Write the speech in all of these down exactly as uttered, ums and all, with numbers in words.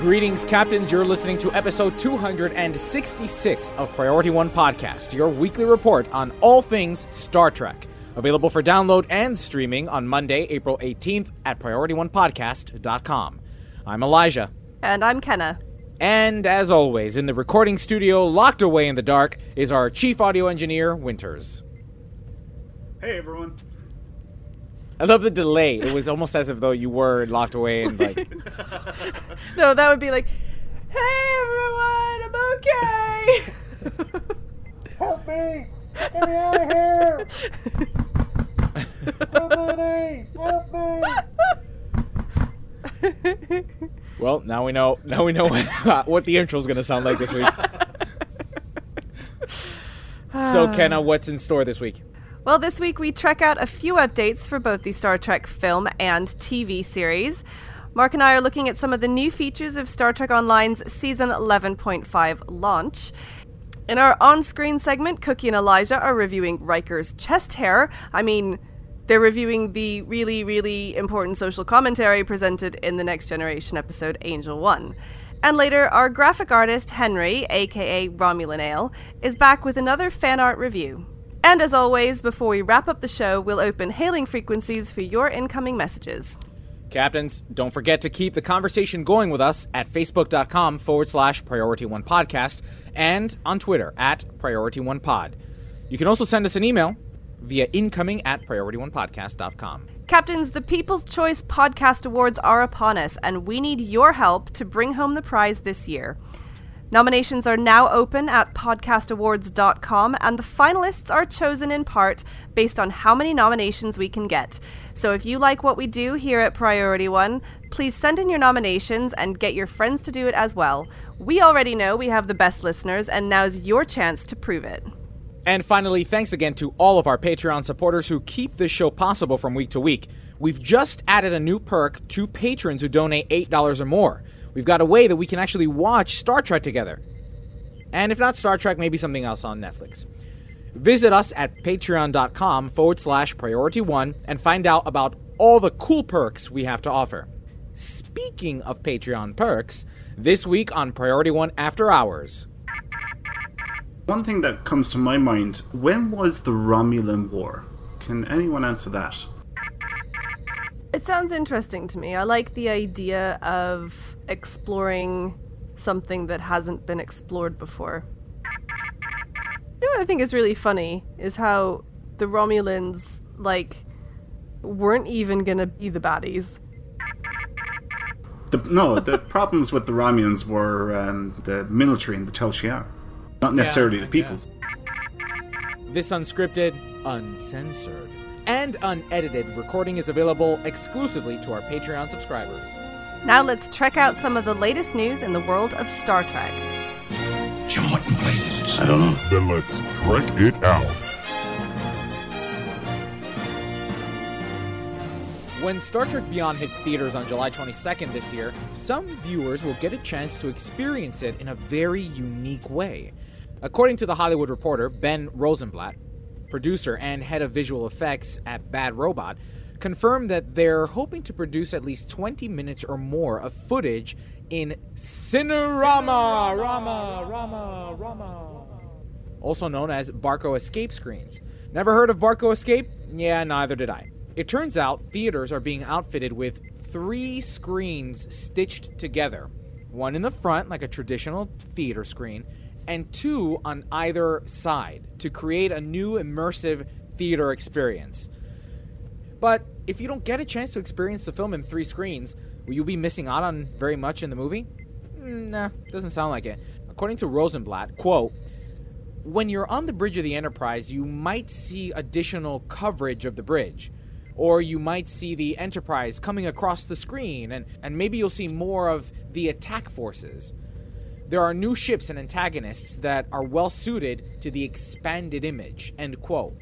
Greetings, Captains. You're listening to episode two hundred sixty-six of Priority One Podcast, your weekly report on all things Star Trek. Available for download and streaming on Monday, April eighteenth at priority one podcast dot com. I'm Elijah. And I'm Kenna. And as always, in the recording studio, locked away in the dark, is our chief audio engineer, Winters. Hey, everyone. I love the delay. It was almost as if though you were locked away and like... No, that would be like, hey, everyone, I'm okay. Help me. Get me out of here. Somebody, help me. Well, now we know, now we know what the intro is going to sound like this week. So, Kenna, what's in store this week? Well, this week we trek out a few updates for both the Star Trek film and T V series. Mark and I are looking at some of the new features of Star Trek Online's Season eleven point five launch. In our on-screen segment, Cookie and Elijah are reviewing Riker's chest hair. I mean, they're reviewing the really, really important social commentary presented in the Next Generation episode Angel One. And later, our graphic artist, Henry, a k a. Romulan Ale, is back with another fan art review. And as always, before we wrap up the show, we'll open hailing frequencies for your incoming messages. Captains, don't forget to keep the conversation going with us at facebook.com forward slash Priority One Podcast and on Twitter at Priority One Pod. You can also send us an email via incoming at priority one podcast dot com. Captains, the People's Choice Podcast Awards are upon us, and we need your help to bring home the prize this year. Nominations are now open at podcast awards dot com, and the finalists are chosen in part based on how many nominations we can get. So if you like what we do here at Priority One, please send in your nominations and get your friends to do it as well. We already know we have the best listeners, and now's your chance to prove it. And finally, thanks again to all of our Patreon supporters who keep this show possible from week to week. We've just added a new perk to patrons who donate eight dollars or more. We've got a way that we can actually watch Star Trek together. And if not Star Trek, maybe something else on Netflix. Visit us at patreon.com forward slash priority one and find out about all the cool perks we have to offer. Speaking of Patreon perks, this week on Priority One After Hours. One thing that comes to my mind, when was the Romulan War? Can anyone answer that? It sounds interesting to me. I like the idea of exploring something that hasn't been explored before. You know what I think is really funny is how the Romulans, like, weren't even going to be the baddies. The, no, the problems with the Romulans were um, the military and the Tasha Yar, not necessarily yeah, the people. Yeah. This unscripted, uncensored, and unedited recording is available exclusively to our Patreon subscribers. Now let's check out some of the latest news in the world of Star Trek. Jim, what place is it? I don't know. Then let's trek it out. When Star Trek Beyond hits theaters on July twenty-second this year, some viewers will get a chance to experience it in a very unique way. According to The Hollywood Reporter, Ben Rosenblatt, producer and head of visual effects at Bad Robot, confirmed that they're hoping to produce at least twenty minutes or more of footage in Cinerama, Rama, Rama, Rama, also known as Barco Escape screens. Never heard of Barco Escape? Yeah, neither did I. It turns out theaters are being outfitted with three screens stitched together, one in the front like a traditional theater screen, and two on either side to create a new immersive theater experience. But if you don't get a chance to experience the film in three screens, will you be missing out on very much in the movie? Nah, doesn't sound like it. According to Rosenblatt, quote, when you're on the bridge of the Enterprise, you might see additional coverage of the bridge. Or you might see the Enterprise coming across the screen, and, and maybe you'll see more of the attack forces. There are new ships and antagonists that are well suited to the expanded image, end quote.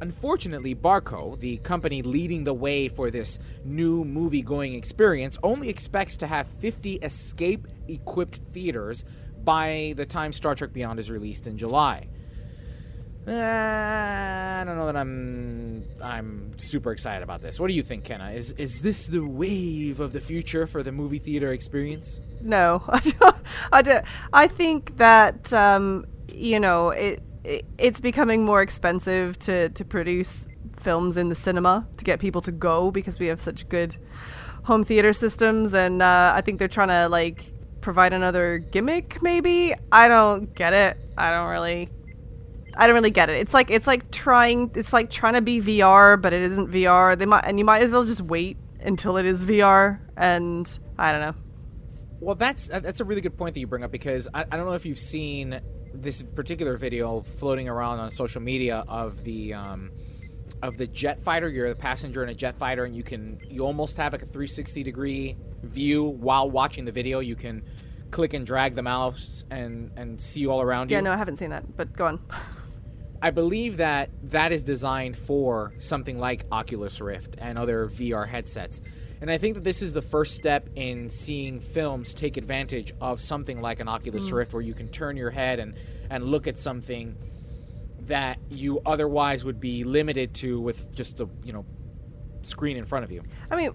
Unfortunately, Barco, the company leading the way for this new movie-going experience, only expects to have fifty escape-equipped theaters by the time Star Trek Beyond is released in July. Uh, I don't know that I'm I'm super excited about this. What do you think, Kenna? Is is this the wave of the future for the movie theater experience? No, I don't. I, don't, I think that um, you know it, it it's becoming more expensive to, to produce films in the cinema to get people to go because we have such good home theater systems, and uh, I think they're trying to like provide another gimmick. Maybe I don't get it. I don't really. I don't really get it. It's like it's like trying it's like trying to be V R, but it isn't V R. They might and you might as well just wait until it is V R. And I don't know. Well, that's that's a really good point that you bring up, because I, I don't know if you've seen this particular video floating around on social media of the um, of the jet fighter. You're the passenger in a jet fighter, and you can you almost have like a three sixty degree view while watching the video. You can click and drag the mouse and and see all around you. Yeah, no, I haven't seen that, but go on. I believe that that is designed for something like Oculus Rift and other V R headsets. And I think that this is the first step in seeing films take advantage of something like an Oculus mm. Rift, where you can turn your head and, and look at something that you otherwise would be limited to with just a, you know, screen in front of you. I mean,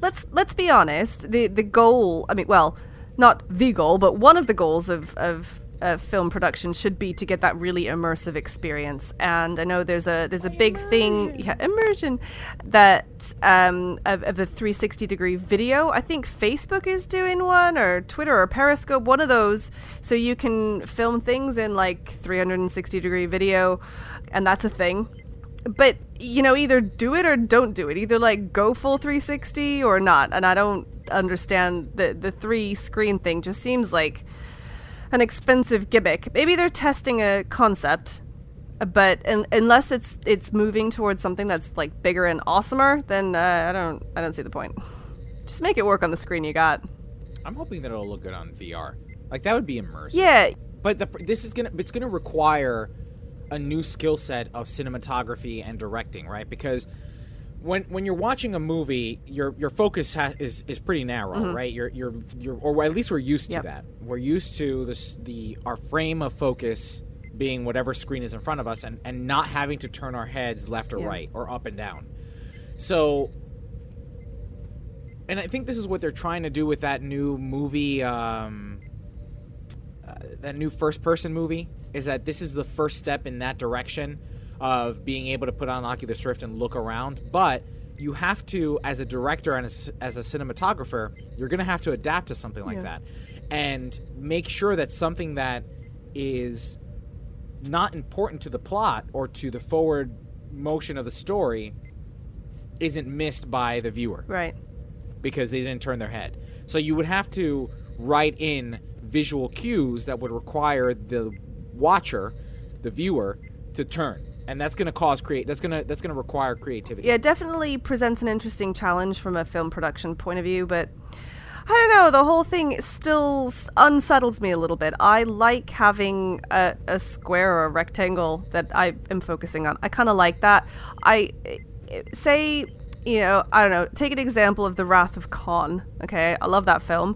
let's let's be honest. The the goal, I mean, well, not the goal, but one of the goals of... of Uh, film production should be to get that really immersive experience, and I know there's a there's a big thing, yeah, immersion, that um, of, of the three sixty degree video. I think Facebook is doing one, or Twitter, or Periscope, one of those, so you can film things in like three sixty degree video, and that's a thing. But you know, either do it or don't do it. Either like go full three sixty or not. And I don't understand the the three screen thing. Just seems like an expensive gimmick. Maybe they're testing a concept, but un- unless it's it's moving towards something that's like bigger and awesomer, then uh, I don't I don't see the point. Just make it work on the screen you got. I'm hoping that it'll look good on V R. Like that would be immersive. Yeah. But the, this is gonna it's gonna require a new skill set of cinematography and directing, right? Because When when you're watching a movie, your your focus ha- is is pretty narrow, mm-hmm. right? You're you're you're, or at least we're used to yep. that. We're used to this the our frame of focus being whatever screen is in front of us, and, and not having to turn our heads left or yeah. right or up and down. So, and I think this is what they're trying to do with that new movie, um, uh, that new first person movie, is that this is the first step in that direction, of being able to put on Oculus Rift and look around. But you have to, as a director and as, as a cinematographer, you're going to have to adapt to something like yeah. that, and make sure that something that is not important to the plot or to the forward motion of the story isn't missed by the viewer. Right. Because they didn't turn their head. So you would have to write in visual cues that would require the watcher, the viewer, to turn. And that's going to cause create. That's going to that's going to require creativity. Yeah, definitely presents an interesting challenge from a film production point of view. But I don't know, the whole thing still unsettles me a little bit. I like having a, a square or a rectangle that I am focusing on. I kind of like that. I say, you know, I don't know. Take an example of The Wrath of Khan. Okay, I love that film.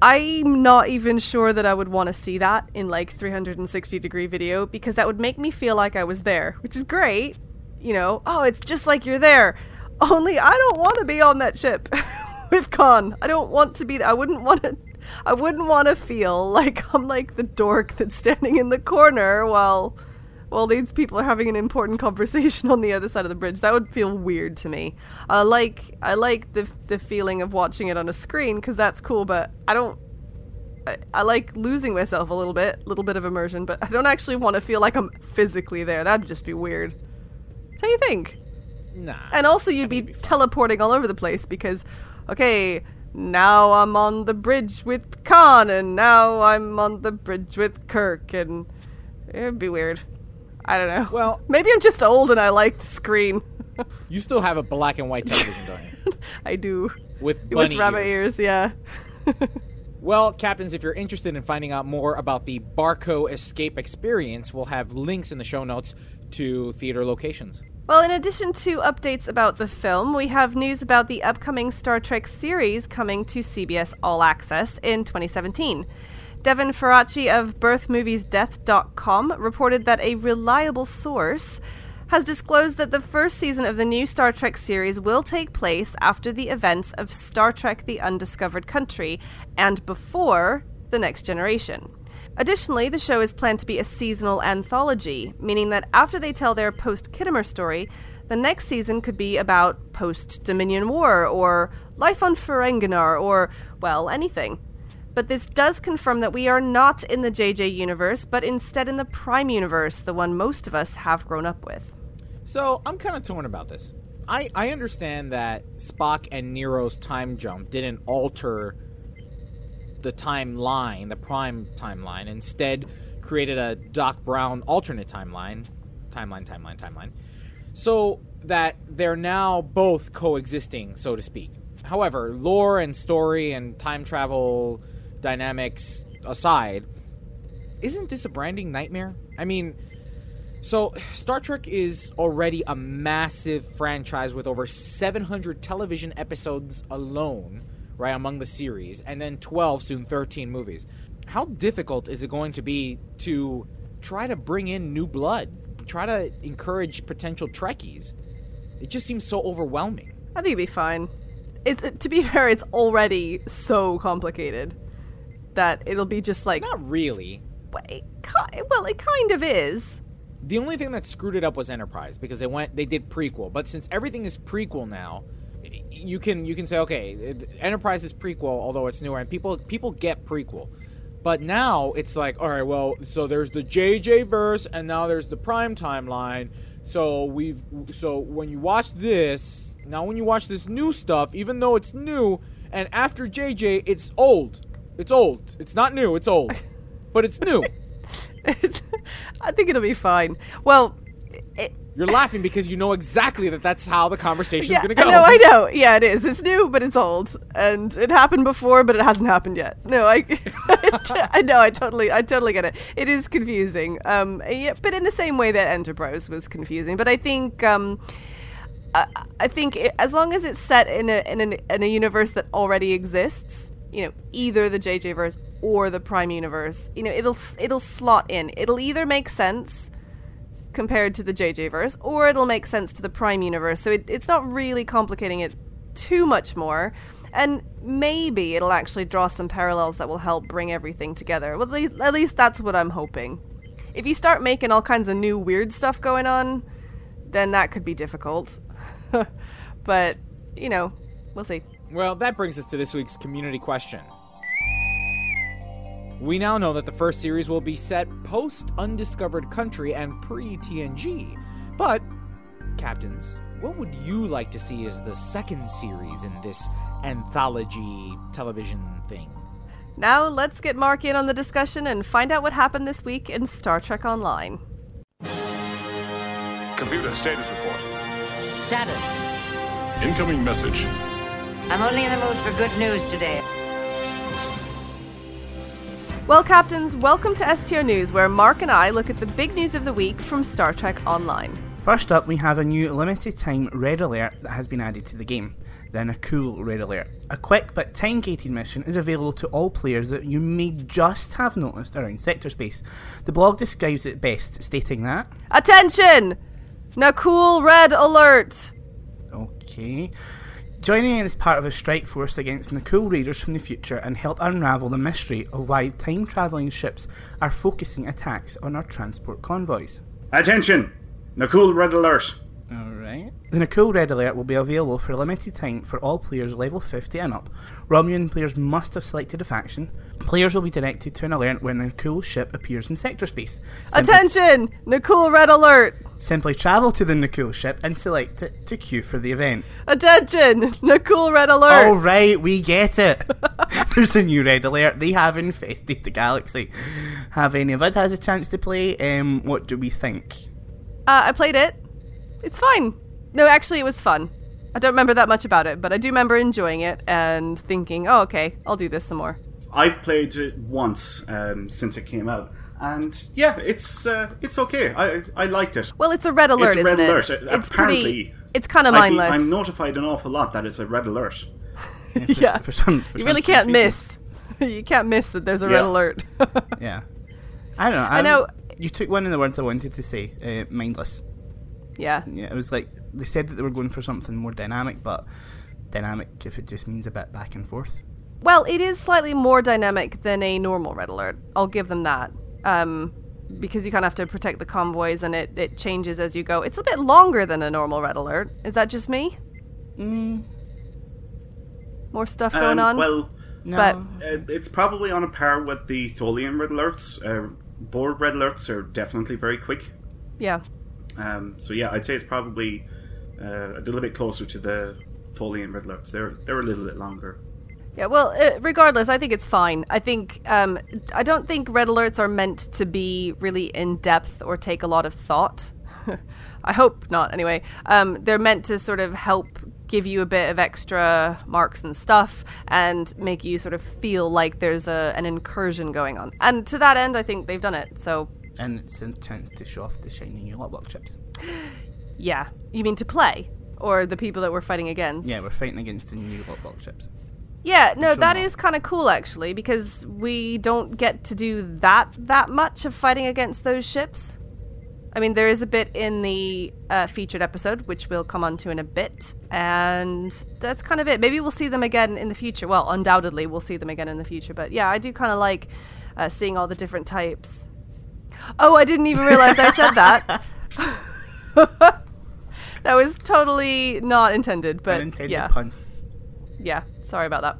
I'm not even sure that I would want to see that in like three sixty degree video, because that would make me feel like I was there, which is great. You know, oh, it's just like you're there. Only I don't want to be on that ship with Khan. I don't want to be there. I wouldn't want to, I wouldn't want to feel like I'm like the dork that's standing in the corner while, while these people are having an important conversation on the other side of the bridge. That would feel weird to me. I like, I like the the feeling of watching it on a screen, because that's cool, but I don't, I, I like losing myself a little bit, a little bit of immersion, but I don't actually want to feel like I'm physically there. That'd just be weird. So you think? Nah. And also you'd be, be teleporting all over the place, because, okay, now I'm on the bridge with Khan, and now I'm on the bridge with Kirk, and It would be weird. I don't know. Well, maybe I'm just old and I like the screen. You still have a black and white television, don't you? I do. With bunny With rabbit ears, ears yeah. Well, captains, if you're interested in finding out more about the Barco Escape experience, we'll have links in the show notes to theater locations. Well, in addition to updates about the film, we have news about the upcoming Star Trek series coming to C B S All Access in twenty seventeen. Devin Faraci of birth movies death dot com reported that a reliable source has disclosed that the first season of the new Star Trek series will take place after the events of Star Trek The Undiscovered Country and before The Next Generation. Additionally, the show is planned to be a seasonal anthology, meaning that after they tell their post-Kittimer story, the next season could be about post-Dominion War or life on Ferenginar or, well, anything. But this does confirm that we are not in the J J universe, but instead in the Prime universe, the one most of us have grown up with. So I'm kind of torn about this. I, I understand that Spock and Nero's time jump didn't alter the timeline, the Prime timeline. Instead, created a Doc Brown alternate timeline, timeline, timeline, timeline, so that they're now both coexisting, so to speak. However, lore and story and time travel dynamics aside, isn't this a branding nightmare? I mean, so Star Trek is already a massive franchise with over seven hundred television episodes alone, right, among the series, and then twelve, soon thirteen movies. How difficult is it going to be to try to bring in new blood, try to encourage potential Trekkies? It just seems so overwhelming. I think it'd be fine. It's, to be fair, it's already so complicated that it'll be just like... Not really. It, well, it kind of is. The only thing that screwed it up was Enterprise, because they went, they did prequel. But since everything is prequel now, you can you can say, okay, Enterprise is prequel, although it's newer, and people people get prequel. But now it's like, all right, well, so there's the J J verse, and now there's the Prime timeline. So we've so when you watch this, now when you watch this new stuff, even though it's new, and after J J, it's old. It's old. It's not new. It's old. But it's new. It's, I think it'll be fine. Well, it, you're laughing because you know exactly that that's how the conversation's yeah, going to go. I know, I know. Yeah, it is. It's new, but it's old. And it happened before, but it hasn't happened yet. No, I, I know. I totally, I totally get it. It is confusing. Um, yeah, but in the same way that Enterprise was confusing. But I think... Um, I, I think it, as long as it's set in a, in, an, in a universe that already exists, you know, either the J J-verse or the Prime universe, you know, it'll it'll slot in. It'll either make sense compared to the J J-verse, or it'll make sense to the Prime universe. So it, it's not really complicating it too much more, and maybe it'll actually draw some parallels that will help bring everything together. Well, at least, at least that's what I'm hoping. If you start making all kinds of new weird stuff going on, then that could be difficult. But, you know, we'll see. Well, that brings us to this week's community question. We now know that the first series will be set post-Undiscovered Country and pre-T N G. But, captains, what would you like to see as the second series in this anthology television thing? Now let's get Mark in on the discussion and find out what happened this week in Star Trek Online. Computer status report. Status. Incoming message. I'm only in the mood for good news today. Well, captains, welcome to S T O News, where Mark and I look at the big news of the week from Star Trek Online. First up, we have a new limited-time red alert that has been added to the game, the Na'kuhl red alert. A quick but time-gated mission is available to all players that you may just have noticed around sector space. The blog describes it best, stating that... Attention! Na'kuhl red alert! Okay. Joining in as part of a strike force against Na'kuhl raiders from the future and help unravel the mystery of why time-travelling ships are focusing attacks on our transport convoys. Attention! Na'kuhl red alert! Alright. The Na'kuhl red alert will be available for a limited time for all players level fifty and up. Romulan players must have selected a faction. Players will be directed to an alert when a Na'kuhl ship appears in sector space. Simply- Attention! Na'kuhl red alert! simply travel to the Na'kuhl ship and select it to queue for the event. Attention! Na'kuhl red alert! Oh right, we get it! There's a new red alert. They have infested the galaxy. Have any of it has a chance to play? Um, what do we think? Uh, I played it. It's fine. No, actually it was fun. I don't remember that much about it, but I do remember enjoying it and thinking, oh, okay, I'll do this some more. I've played it once um, since it came out. And yeah, it's uh, it's okay. I I liked it. Well, it's a red alert, isn't it? It's a red isn't alert. It? It's Apparently, pretty, it's kind of mindless. Be, I'm notified an awful lot that it's a red alert. Yeah, for, yeah. For some, for you really can't people. miss. You can't miss that there's a yeah. red alert. Yeah, I don't know. I, I know you took one of the words I wanted to say, uh, mindless. Yeah. Yeah, it was like they said that they were going for something more dynamic, but dynamic if it just means a bit back and forth. Well, it is slightly more dynamic than a normal red alert. I'll give them that. Um, because you kind of have to protect the convoys and it, it changes as you go. It's a bit longer than a normal red alert. Is that just me? Mm. More stuff um, going on? Well, no. But uh, it's probably on a par with the Tholian red alerts. Uh, Borg red alerts are definitely very quick. Yeah. Um, so yeah, I'd say it's probably uh, a little bit closer to the Tholian red alerts. They're, they're a little bit longer. Yeah, well, uh, regardless, I think it's fine. I think um, I don't think red alerts are meant to be really in depth or take a lot of thought. I hope not. Anyway, um, they're meant to sort of help give you a bit of extra marks and stuff, and make you sort of feel like there's a an incursion going on. And to that end, I think they've done it. So. And it's a chance to show off the shiny new lockbox chips. Yeah, you mean to play, or the people that we're fighting against? Yeah, we're fighting against the new lockbox chips. Yeah, no, that is kind of cool, actually, because we don't get to do that that much of fighting against those ships. I mean, there is a bit in the uh, featured episode, which we'll come on to in a bit, and that's kind of it. Maybe we'll see them again in the future. Well, undoubtedly, we'll see them again in the future, but yeah, I do kind of like uh, seeing all the different types. Oh, I didn't even realize I said that. That was totally not intended, but unintended yeah. pun. Yeah, sorry about that.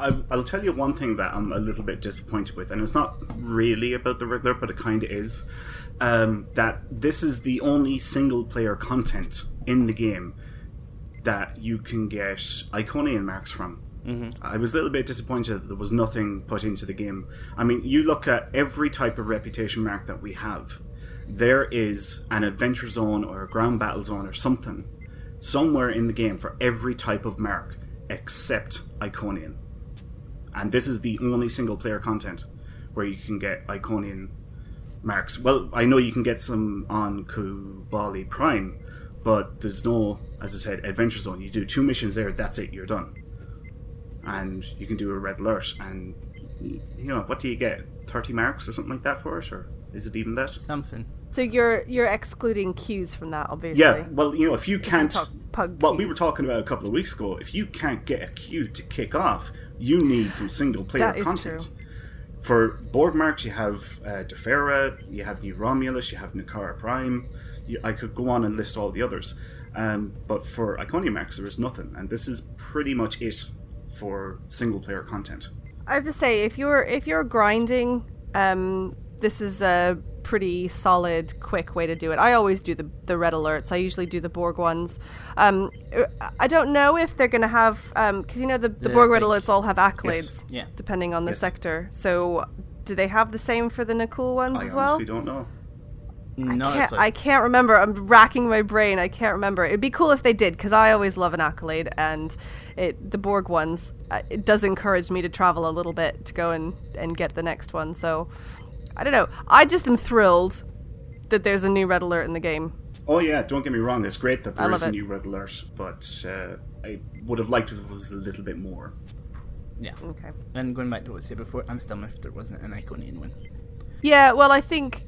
I, I'll tell you one thing that I'm a little bit disappointed with, and it's not really about the Riddler, but it kind of is, um, that this is the only single-player content in the game that you can get Iconian marks from. Mm-hmm. I was a little bit disappointed that there was nothing put into the game. I mean, you look at every type of reputation mark that we have. There is an adventure zone or a ground battle zone or something somewhere in the game for every type of mark. Except Iconian. And this is the only single player content where you can get Iconian marks. Well, I know you can get some on Kubali Prime, but there's no, as I said, Adventure Zone. You do two missions there, that's it, you're done. And you can do a red alert, and, you know, what do you get? thirty marks or something like that for it? Or is it even that? Something. So you're you're excluding cues from that, obviously. Yeah, well, you know, if you can't... You can talk, what cues. We were talking about a couple of weeks ago, if you can't get a cue to kick off, you need some single-player content. True. For Borg marks, you have uh, Defera, you have New Romulus, you have Nakara Prime. You, I could go on and list all the others. Um, but for Iconian marks, there is nothing. And this is pretty much it for single-player content. I have to say, if you're, if you're grinding, um, this is a... pretty solid, quick way to do it. I always do the the red alerts. I usually do the Borg ones. Um, I don't know if they're going to have... Um, because, you know, the, the, the Borg red alerts all have accolades, yes. yeah. depending on the yes. sector. So, do they have the same for the Na'kuhl ones I as well? I honestly don't know. I can't, I can't remember. I'm racking my brain. I can't remember. It'd be cool if they did, because I always love an accolade, and it, the Borg ones, uh, it does encourage me to travel a little bit to go and, and get the next one, so... I don't know. I just am thrilled that there's a new red alert in the game. Oh yeah, don't get me wrong. It's great that there is a new red alert, but uh, I would have liked if it was a little bit more. Yeah. Okay. And going back to what I said before, I'm still miffed there wasn't an Iconian one. Yeah, well, I think...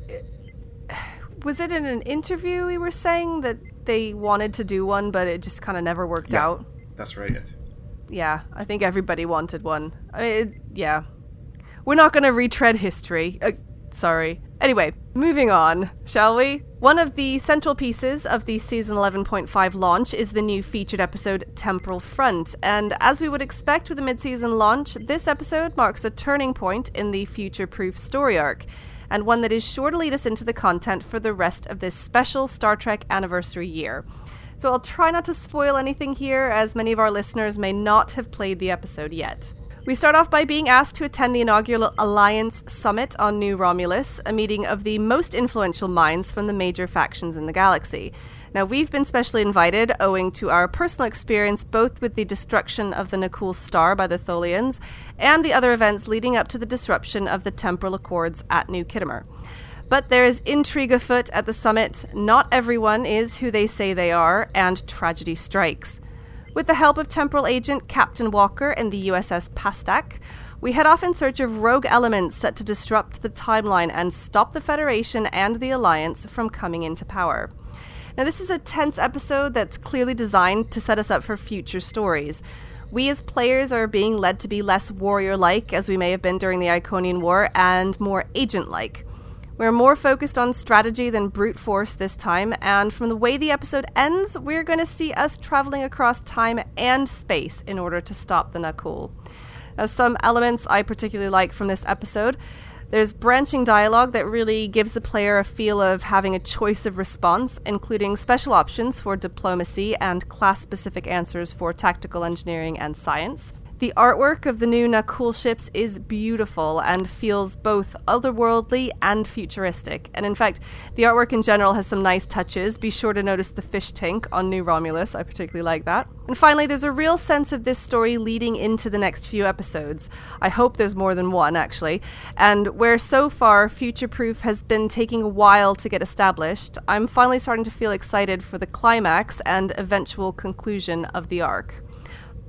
Was it in an interview we were saying that they wanted to do one, but it just kind of never worked yeah, out? That's right. Yeah, I think everybody wanted one. I mean, it, yeah. We're not going to retread history. Uh, Sorry. Anyway, moving on, shall we? One of the central pieces of the Season eleven point five launch is the new featured episode, Temporal Front. And as we would expect with a mid-season launch, this episode marks a turning point in the future-proof story arc. and one that is sure to lead us into the content for the rest of this special Star Trek anniversary year. So I'll try not to spoil anything here, as many of our listeners may not have played the episode yet. We start off by being asked to attend the inaugural Alliance Summit on New Romulus, a meeting of the most influential minds from the major factions in the galaxy. Now, we've been specially invited owing to our personal experience both with the destruction of the Na'kuhl star by the Tholians and the other events leading up to the disruption of the temporal accords at New Kittimer. But there is intrigue afoot at the summit. Not everyone is who they say they are, and tragedy strikes. With the help of temporal agent Captain Walker and the U S S Pastak, we head off in search of rogue elements set to disrupt the timeline and stop the Federation and the Alliance from coming into power. Now, this is a tense episode that's clearly designed to set us up for future stories. We as players are being led to be less warrior-like, as we may have been during the Iconian War, and more agent-like. We're more focused on strategy than brute force this time, and from the way the episode ends, we're going to see us traveling across time and space in order to stop the Na'kuhl. Now, some elements I particularly like from this episode. There's branching dialogue that really gives the player a feel of having a choice of response, including special options for diplomacy and class-specific answers for tactical engineering and science. The artwork of the new Na'kuhl ships is beautiful and feels both otherworldly and futuristic. And in fact, the artwork in general has some nice touches. Be sure to notice the fish tank on New Romulus. I particularly like that. And finally, there's a real sense of this story leading into the next few episodes. I hope there's more than one, actually. And where so far Future Proof has been taking a while to get established, I'm finally starting to feel excited for the climax and eventual conclusion of the arc.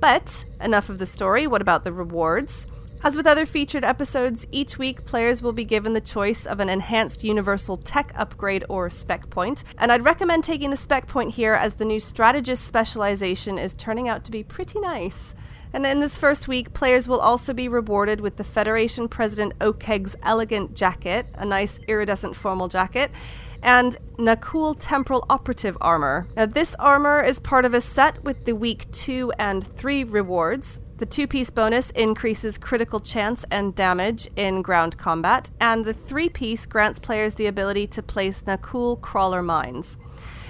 But enough of the story. What about the rewards? As with other featured episodes, each week players will be given the choice of an enhanced universal tech upgrade or spec point, and I'd recommend taking the spec point here, as the new strategist specialization is turning out to be pretty nice. And in this first week, players will also be rewarded with the Federation President Okeg's elegant jacket, a nice iridescent formal jacket, and Na'kuhl Temporal Operative Armor. Now, this armor is part of a set with the Week two and three rewards. The two-piece bonus increases critical chance and damage in ground combat, and the three-piece grants players the ability to place Na'kuhl crawler mines.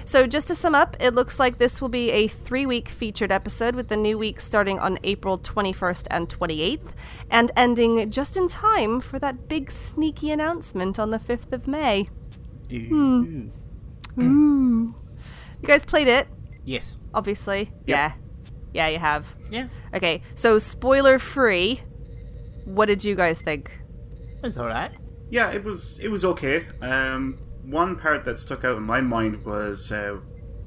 So just to sum up, it looks like this will be a three-week featured episode, with the new week starting on April twenty-first and twenty-eighth, and ending just in time for that big sneaky announcement on the fifth of May. Mm. Mm. You guys played it? Yes. Obviously? Yep. Yeah. Yeah, you have. Yeah. Okay, so spoiler-free, what did you guys think? It was alright. Yeah, it was it was okay. Um, one part that stuck out in my mind was uh,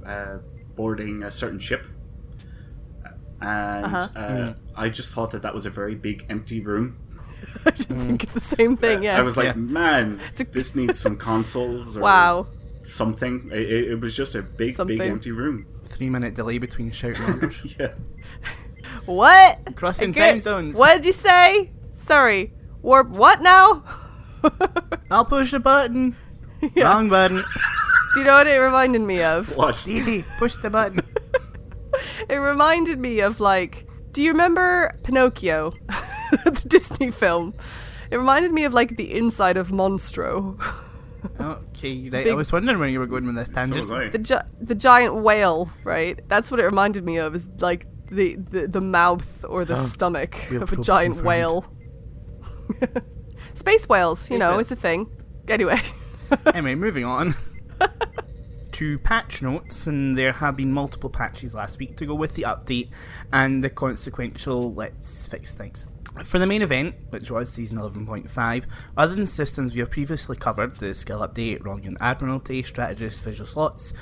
uh, boarding a certain ship. And uh-huh. uh, yeah. I just thought that that was a very big empty room. I should mm. think it's the same thing, yeah. I was like, yeah. man, this needs some consoles or wow. something. It, it was just a big, something. big empty room. Three-minute delay between shout rounds. yeah. What? Crossing okay. time zones. What did you say? Sorry. Warp what now? I'll push the button. Yeah. Wrong button. Do you know what it reminded me of? What? D D, push the button. It reminded me of, like, do you remember Pinocchio? The Disney film. It reminded me of, like, the inside of Monstro. Okay, right. Big, I was wondering where you were going with this tangent. So the gi- the giant whale, right? That's what it reminded me of, is like the, the, the mouth or the oh, stomach of a giant confirmed. whale. Space whales, you Is know, it? It's a thing. Anyway. Anyway, moving on. To patch notes, and there have been multiple patches last week to go with the update and the consequential let's fix things. For the main event, which was season eleven point five, other than systems we have previously covered, the skill update, Romulan Admiralty, Strategist, visual slots,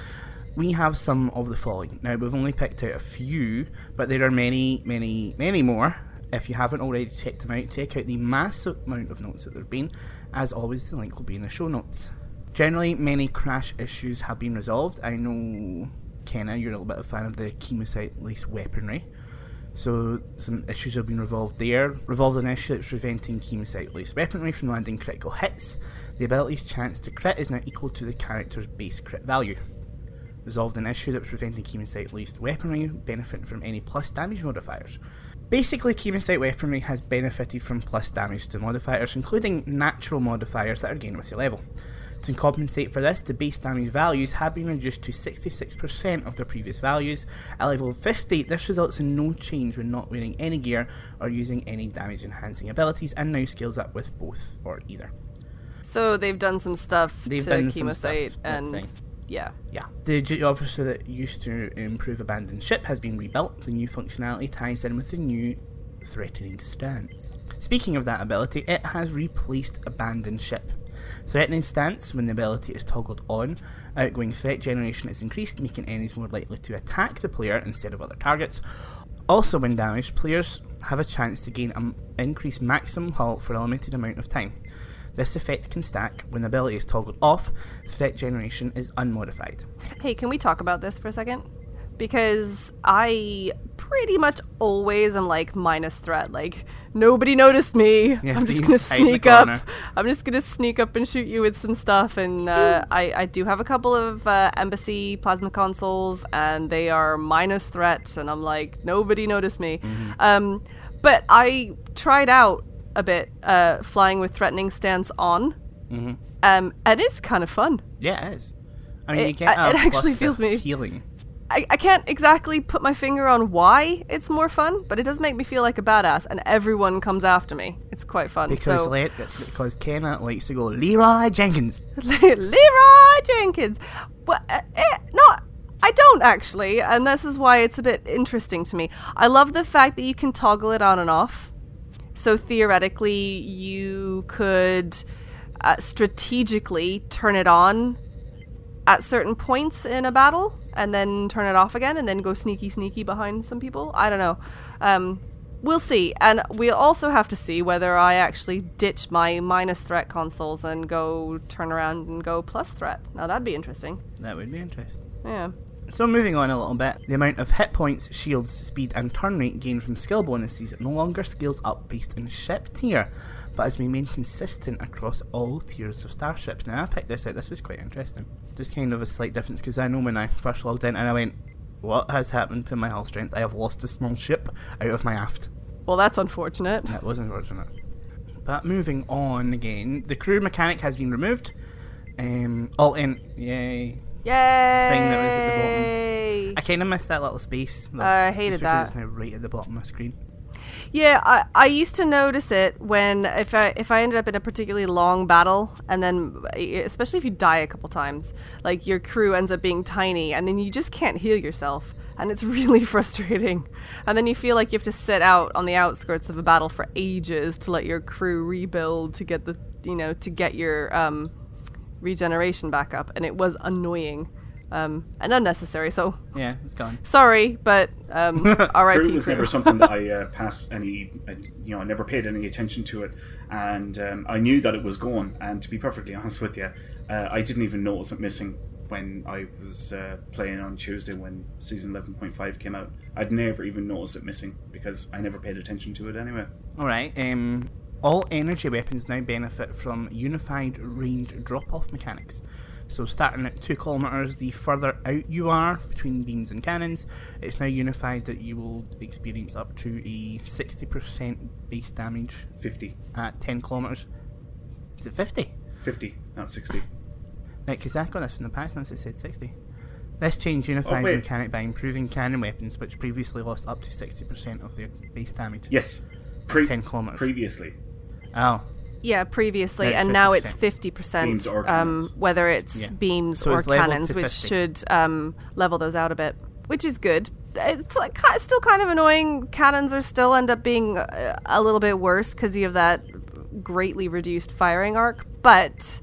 we have some of the following. Now, we've only picked out a few, but there are many, many, many more. If you haven't already checked them out, check out the massive amount of notes that there have been. As always, the link will be in the show notes. Generally, many crash issues have been resolved. I know, Kenna, you're a little bit of a fan of the Khemosyte lace weaponry. So some issues have been resolved there. Revolved an issue that's preventing Khemosyte lace weaponry from landing critical hits. The ability's chance to crit is now equal to the character's base crit value. resolved an issue that was preventing Khemosyte-laced weaponry benefit from any plus damage modifiers. Basically, Khemosyte weaponry has benefited from plus damage to modifiers, including natural modifiers that are gained with your level. To compensate for this, the base damage values have been reduced to sixty-six percent of their previous values. At level fifty, this results in no change when not wearing any gear or using any damage enhancing abilities, and now scales up with both or either. So they've done some stuff they've to Khemosyte and... Yeah. Yeah. The duty officer that used to improve Abandoned Ship has been rebuilt. The new functionality ties in with the new Threatening Stance. Speaking of that ability, it has replaced Abandoned Ship. Threatening Stance, when the ability is toggled on, outgoing threat generation is increased, making enemies more likely to attack the player instead of other targets. Also, when damaged, players have a chance to gain an increased maximum hull for a limited amount of time. This effect can stack. When the ability is toggled off, threat generation is unmodified. Hey, can we talk about this for a second? Because I pretty much always am like, minus threat. Like, nobody noticed me. Yeah, I'm just going to sneak up. I'm just going to sneak up and shoot you with some stuff. And uh, I, I do have a couple of uh, Embassy plasma consoles, and they are minus threat. And I'm like, nobody noticed me. Mm-hmm. Um, but I tried out a bit uh flying with Threatening Stance on, mm-hmm. um and it's kind of fun. Yeah, it is. I mean, it, you can't I, it actually feels me healing. I, I can't exactly put my finger on why it's more fun, but it does make me feel like a badass, and everyone comes after me. It's quite fun because so, late, because Kenna likes to go Leroy Jenkins. Leroy Jenkins. Well, uh, eh, no, I don't actually, and this is why it's a bit interesting to me. I love the fact that you can toggle it on and off. So theoretically, you could uh, strategically turn it on at certain points in a battle and then turn it off again and then go sneaky, sneaky behind some people. I don't know. Um, we'll see. And we'll also have to see whether I actually ditch my minus threat consoles and go turn around and go plus threat. Now, that'd be interesting. That would be interesting. Yeah. So moving on a little bit, the amount of hit points, shields, speed and turn rate gained from skill bonuses no longer scales up based on ship tier, but has remained consistent across all tiers of starships. Now I picked this out, this was quite interesting. Just kind of a slight difference, because I know when I first logged in and I went, what has happened to my hull strength? I have lost a small ship out of my aft. Well, that's unfortunate. That was unfortunate. But moving on again, the crew mechanic has been removed. Um, all in, yay. Yay! Thing that was at the bottom. I kind of missed that little space. Though, I hated just that. It's now right at the bottom of my screen. Yeah, I, I used to notice it when if I if I ended up in a particularly long battle, and then especially if you die a couple times, like your crew ends up being tiny, and then you just can't heal yourself, and it's really frustrating. And then you feel like you have to sit out on the outskirts of a battle for ages to let your crew rebuild to get the you know to get your um. regeneration back up, and it was annoying um, and unnecessary. So yeah, it's gone. Sorry, but um, R I P. Crew was never something that I uh, passed any, uh, you know, I never paid any attention to it, and um, I knew that it was gone. And to be perfectly honest with you, uh, I didn't even notice it missing when I was uh, playing on Tuesday when season eleven point five came out. I'd never even noticed it missing because I never paid attention to it anyway. All right. Um. All energy weapons now benefit from unified range drop-off mechanics. So starting at two kilometers, the further out you are between beams and cannons, it's now unified that you will experience up to a sixty percent base damage. fifty. At ten kilometers. Is it fifty? fifty, not sixty. Right, because I got this in the patch notes, it said sixty. This change unifies the oh, mechanic by improving cannon weapons, which previously lost up to sixty percent of their base damage. Yes. Pre- ten kilometers. Previously. Oh. Yeah, previously, now and fifty percent. Now it's fifty percent, beams or um, whether it's yeah. beams so or it's cannons, which should um, level those out a bit, which is good. It's like, still kind of annoying. Cannons are still end up being a, a little bit worse because you have that greatly reduced firing arc, but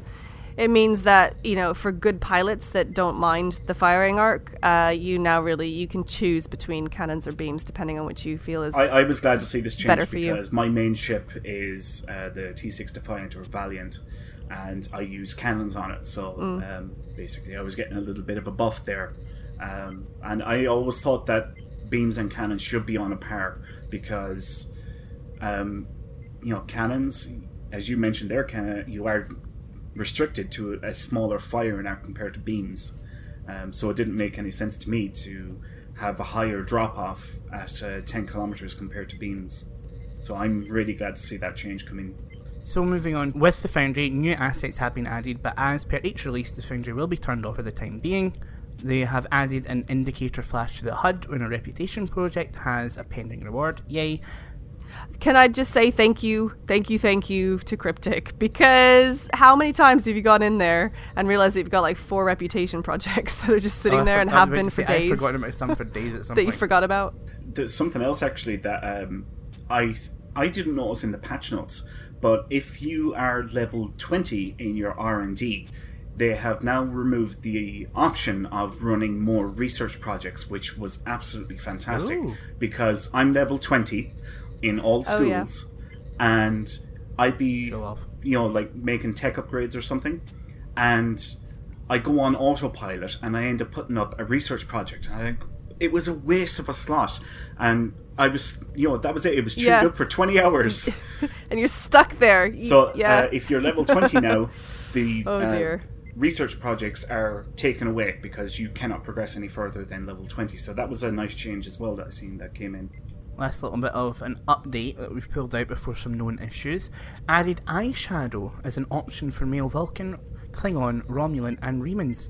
it means that, you know, for good pilots that don't mind the firing arc, uh, you now really, you can choose between cannons or beams depending on which you feel is better for you. I was glad to see this change because my main ship is uh, the T six Defiant or Valiant, and I use cannons on it, so mm. um, basically I was getting a little bit of a buff there. Um, and I always thought that beams and cannons should be on a par because, um, you know, cannons, as you mentioned there, Kenna, you are restricted to a smaller firing arc compared to beams, Um, so it didn't make any sense to me to have a higher drop-off at uh, ten kilometres compared to beams. So I'm really glad to see that change come in. So moving on, with the Foundry, new assets have been added, but as per each release, the Foundry will be turned off for the time being. They have added an indicator flash to the H U D when a reputation project has a pending reward. Yay. Can I just say thank you, thank you, thank you to Cryptic, because how many times have you gone in there and realised that you've got like four reputation projects that are just sitting oh, there and have been for days? I've forgotten about some for days at some point. That you forgot about? There's something else actually that um, I th- I didn't notice in the patch notes, but if you are level twenty in your R and D, they have now removed the option of running more research projects, which was absolutely fantastic. Ooh. Because I'm level twenty in all schools, oh, yeah. and I'd be, you know, like making tech upgrades or something, and I go on autopilot and I end up putting up a research project. And I, it was a waste of a slot, and I was, you know, that was it. It was chewed yeah. up for twenty hours, and you're stuck there. You, so yeah. uh, if you're level twenty now, the oh uh, dear. research projects are taken away because you cannot progress any further than level twenty. So that was a nice change as well that I seen that came in. Last little bit of an update that we've pulled out before some known issues. Added eyeshadow as an option for male Vulcan, Klingon, Romulan and Remans.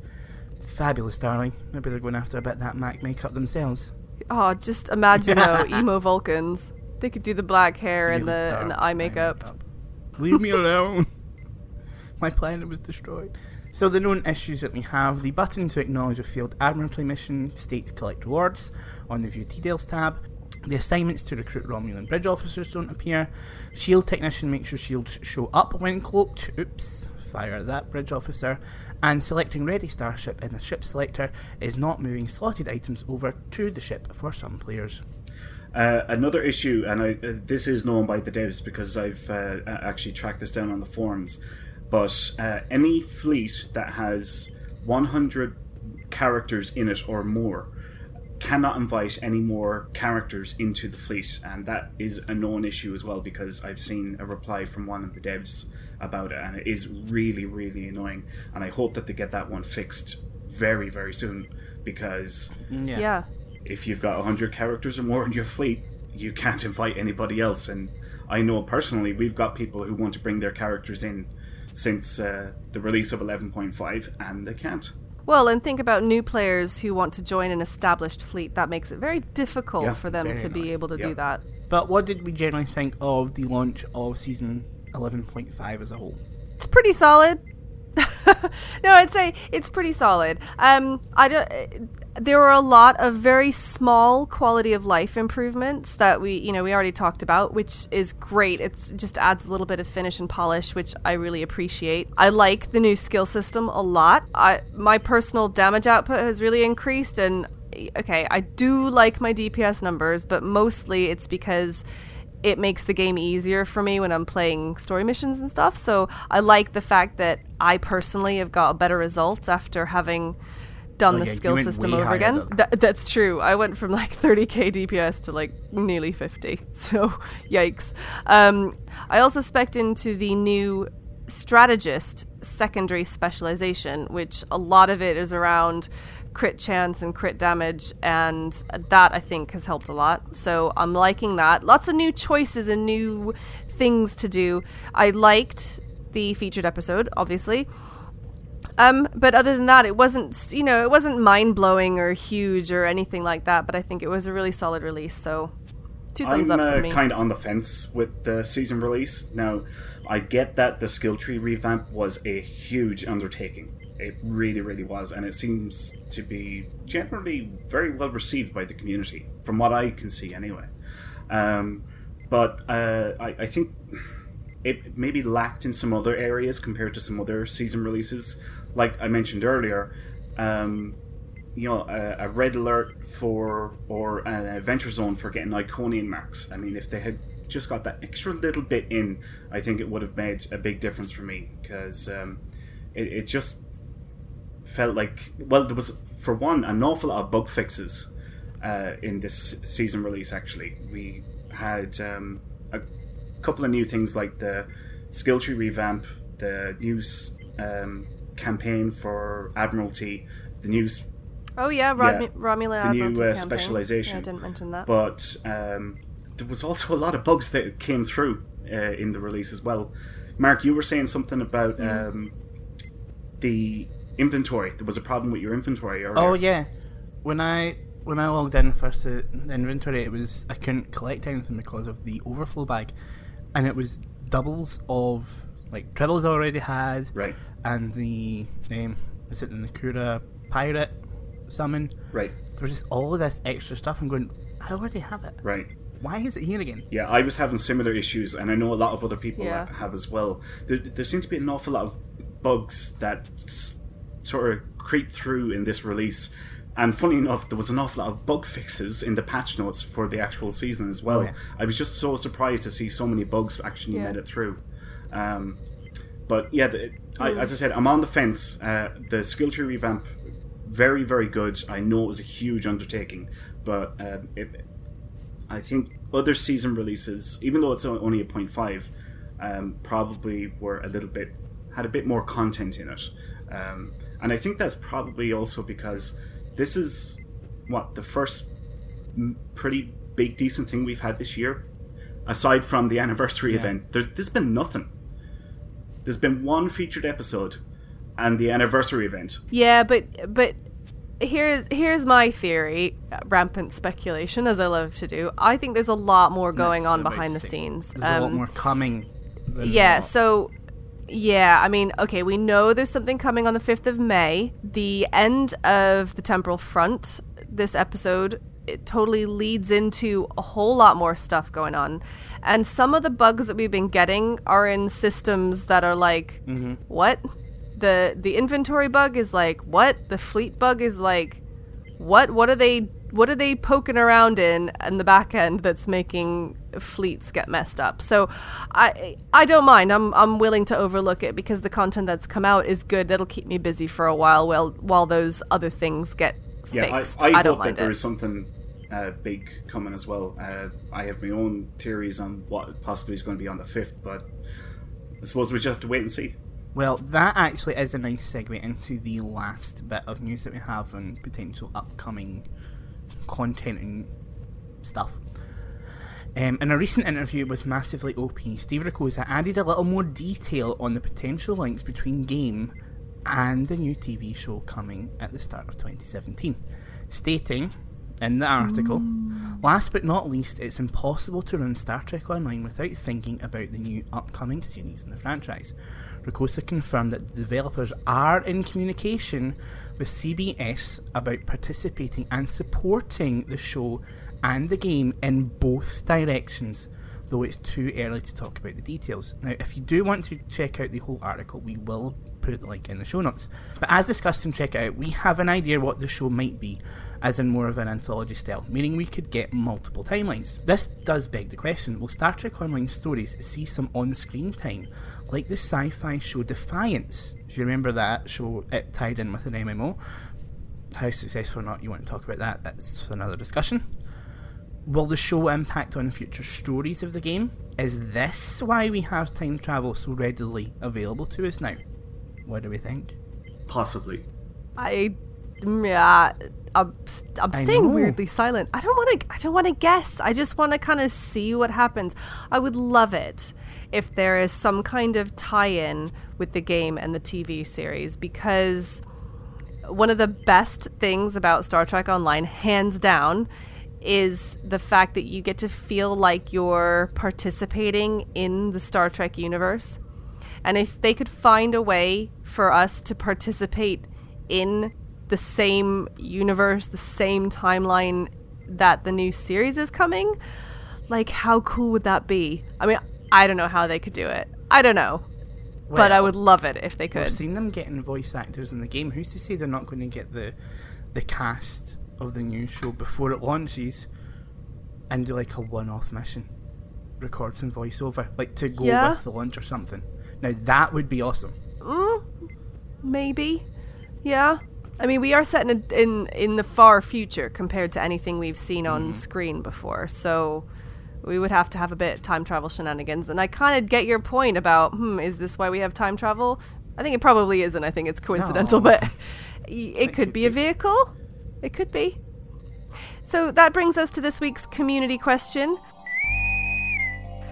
Fabulous, darling. Maybe they're going after a bit of that Mac makeup themselves. Oh, just imagine though, emo Vulcans. They could do the black hair and the, and the eye makeup. eye makeup. Leave me alone. My planet was destroyed. So the known issues that we have, the button to acknowledge a failed Admiralty mission states collect rewards on the View Details tab. The assignments to recruit Romulan bridge officers don't appear. Shield technician makes sure shields show up when cloaked. Oops, fire that bridge officer. And selecting ready starship in the ship selector is not moving slotted items over to the ship for some players. Uh, another issue, and I, uh, this is known by the devs because I've uh, actually tracked this down on the forums, but uh, any fleet that has one hundred characters in it or more cannot invite any more characters into the fleet, and that is a known issue as well because I've seen a reply from one of the devs about it, and it is really, really annoying, and I hope that they get that one fixed very, very soon because yeah, yeah. if you've got one hundred characters or more in your fleet, you can't invite anybody else. And I know personally we've got people who want to bring their characters in since uh, the release of eleven point five, and they can't. Well, and think about new players who want to join an established fleet. That makes it very difficult yeah, for them to nice. be able to yeah. do that. But what did we generally think of the launch of Season eleven point five as a whole? It's pretty solid. No, I'd say it's pretty solid. Um, I don't... There were a lot of very small quality of life improvements that we, you know, we already talked about, which is great. It just adds a little bit of finish and polish, which I really appreciate. I like the new skill system a lot. I, my personal damage output has really increased, and okay, I do like my D P S numbers, but mostly it's because it makes the game easier for me when I'm playing story missions and stuff. So I like the fact that I personally have got a better result after having done oh, the yeah, skill system over again. That, that's true. I went from like thirty k D P S to like nearly fifty. So yikes. Um, I also spec'd into the new Strategist secondary specialization, which a lot of it is around crit chance and crit damage, and that I think has helped a lot. So I'm liking that. Lots of new choices and new things to do. I liked the featured episode, obviously. Um, but other than that, it wasn't, you know, it wasn't mind-blowing or huge or anything like that, but I think it was a really solid release, so two thumbs I'm, up for uh, me. I'm kind of on the fence with the season release. Now, I get that the skill tree revamp was a huge undertaking. It really, really was, and it seems to be generally very well received by the community, from what I can see anyway. Um, but uh, I, I think it maybe lacked in some other areas compared to some other season releases. Like I mentioned earlier, um, you know, a, a red alert for, or an adventure zone for getting Iconian marks. I mean, if they had just got that extra little bit in, I think it would have made a big difference for me, because um, it, it just felt like, well, there was, for one, an awful lot of bug fixes uh, in this season release, actually. We had um, a couple of new things like the skill tree revamp, the new Um, campaign for Admiralty, the new... Oh, yeah, Rod- yeah Romulan Admiralty campaign. The new uh, specialization. Yeah, I didn't mention that. But um, there was also a lot of bugs that came through uh, in the release as well. Mark, you were saying something about mm. um, the inventory. There was a problem with your inventory earlier. Oh, yeah. When I... When I logged in first to the inventory, it was I couldn't collect anything because of the overflow bag, and it was doubles of like tribbles I already had, right? And the um, was it the Nakura pirate summon? Right. There was just all of this extra stuff. I'm going, I already have it. Right. Why is it here again? Yeah, I was having similar issues, and I know a lot of other people yeah. have as well. There, there seems to be an awful lot of bugs that s- sort of creep through in this release. And funny enough, there was an awful lot of bug fixes in the patch notes for the actual season as well. Oh, yeah. I was just so surprised to see so many bugs actually yeah. made it through. Um, but yeah, the, I, as I said, I'm on the fence. Uh, the skill tree revamp, very, very good. I know it was a huge undertaking, but uh, it, I think other season releases, even though it's only a point five, um, probably were a little bit, had a bit more content in it. Um, and I think that's probably also because... This is, what, the first pretty big, decent thing we've had this year? Aside from the anniversary yeah. event, there's, there's been nothing. There's been one featured episode and the anniversary event. Yeah, but but here's, here's my theory, rampant speculation, as I love to do. I think there's a lot more going That's on behind the scenes. There's um, a lot more coming. Yeah, so... Yeah, I mean, okay, we know there's something coming on the fifth of May. The end of the Temporal Front, this episode, it totally leads into a whole lot more stuff going on. And some of the bugs that we've been getting are in systems that are like, mm-hmm. what? The the inventory bug is like, what? The fleet bug is like, what? What are they, what are they poking around in in the back end that's making... fleets get messed up. So I I don't mind. I'm I'm willing to overlook it because the content that's come out is good. That'll keep me busy for a while while while those other things get yeah, fixed. I, I, I don't hope mind that it. There is something uh, big coming as well. Uh, I have my own theories on what possibly is going to be on the fifth, but I suppose we just have to wait and see. Well, that actually is a nice segue into the last bit of news that we have on potential upcoming content and stuff. Um, in a recent interview with Massively O P, Steve Ricosa added a little more detail on the potential links between game and the new T V show coming at the start of twenty seventeen, stating in the article, mm. last but not least, it's impossible to run Star Trek Online without thinking about the new upcoming series in the franchise. Ricosa confirmed that the developers are in communication with C B S about participating and supporting the show and the game in both directions, though it's too early to talk about the details. Now, if you do want to check out the whole article, we will put the link in the show notes. But as discussed in Check Out, we have an idea what the show might be, as in more of an anthology style, meaning we could get multiple timelines. This does beg the question, will Star Trek Online stories see some on-screen time, like the sci-fi show Defiance? If you remember that show, it tied in with an M M O. How successful or not you want to talk about that, that's another discussion. Will the show impact on future stories of the game? Is this why we have time travel so readily available to us now? What do we think? Possibly. I, yeah, I'm, I'm staying weirdly silent. I don't want to. I don't want to guess. I just want to kind of see what happens. I would love it if there is some kind of tie-in with the game and the T V series, because one of the best things about Star Trek Online, hands down, is the fact that you get to feel like you're participating in the Star Trek universe. And if they could find a way for us to participate in the same universe, the same timeline that the new series is coming, like, how cool would that be? I mean, I don't know how they could do it. I don't know. Well, but I would love it if they could. I've seen them getting voice actors in the game. Who's to say they're not going to get the the cast of the new show before it launches and do like a one-off mission, record some voiceover like to go yeah. with the launch or something. Now that would be awesome. mm, maybe yeah I mean, we are set in, a, in in the far future compared to anything we've seen mm-hmm. on screen before, so we would have to have a bit of time travel shenanigans. And I kind of get your point about hmm is this why we have time travel? I think it probably isn't. I think it's coincidental, no. but it, it could, could be, be a vehicle. It could be. So that brings us to this week's community question.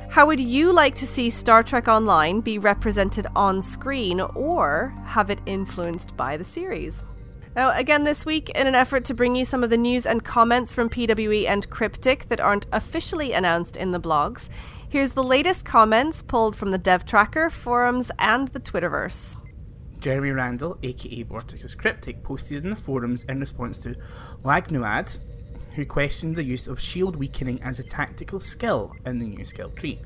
How would you like to see Star Trek Online be represented on screen, or have it influenced by the series? Now, again this week, in an effort to bring you some of the news and comments from P W E and Cryptic that aren't officially announced in the blogs, here's the latest comments pulled from the Dev Tracker, forums, and the Twitterverse. Jeremy Randall, aka Vorticus Cryptic, posted in the forums in response to Lagnuad, who questioned the use of shield weakening as a tactical skill in the new skill tree.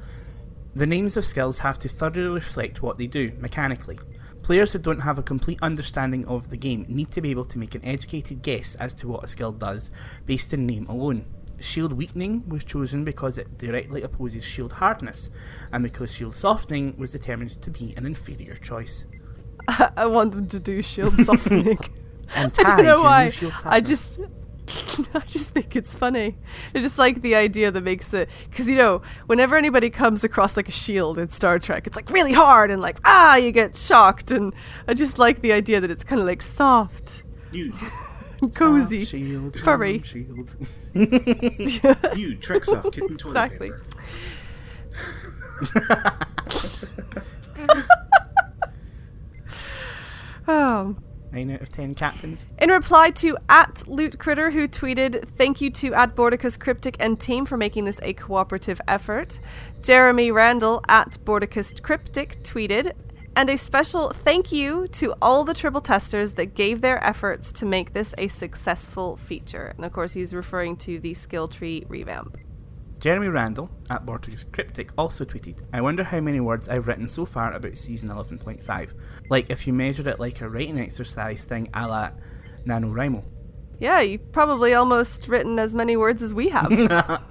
The names of skills have to thoroughly reflect what they do mechanically. Players who don't have a complete understanding of the game need to be able to make an educated guess as to what a skill does based on name alone. Shield weakening was chosen because it directly opposes shield hardness, and because shield softening was determined to be an inferior choice. I, I want them to do shield softening. And I don't know why. I just, I just think it's funny. It's just like the idea that makes it, because you know, whenever anybody comes across like a shield in Star Trek, it's like really hard and like ah, you get shocked. And I just like the idea that it's kind of like soft. You. Cozy, shield, furry. Shield. You trick off kitten toilet exactly. paper. Oh. Nine out of ten captains. In reply to at Loot Critter, who tweeted, "Thank you to at Bordicus Cryptic and team for making this a cooperative effort." Jeremy Randall at Bordicus Cryptic tweeted, "And a special thank you to all the triple testers that gave their efforts to make this a successful feature." And of course, he's referring to the skill tree revamp. Jeremy Randall, at Bortus Cryptic, also tweeted, "I wonder how many words I've written so far about season eleven point five. Like, if you measure it like a writing exercise thing a la NaNoWriMo." Yeah, you've probably almost written as many words as we have.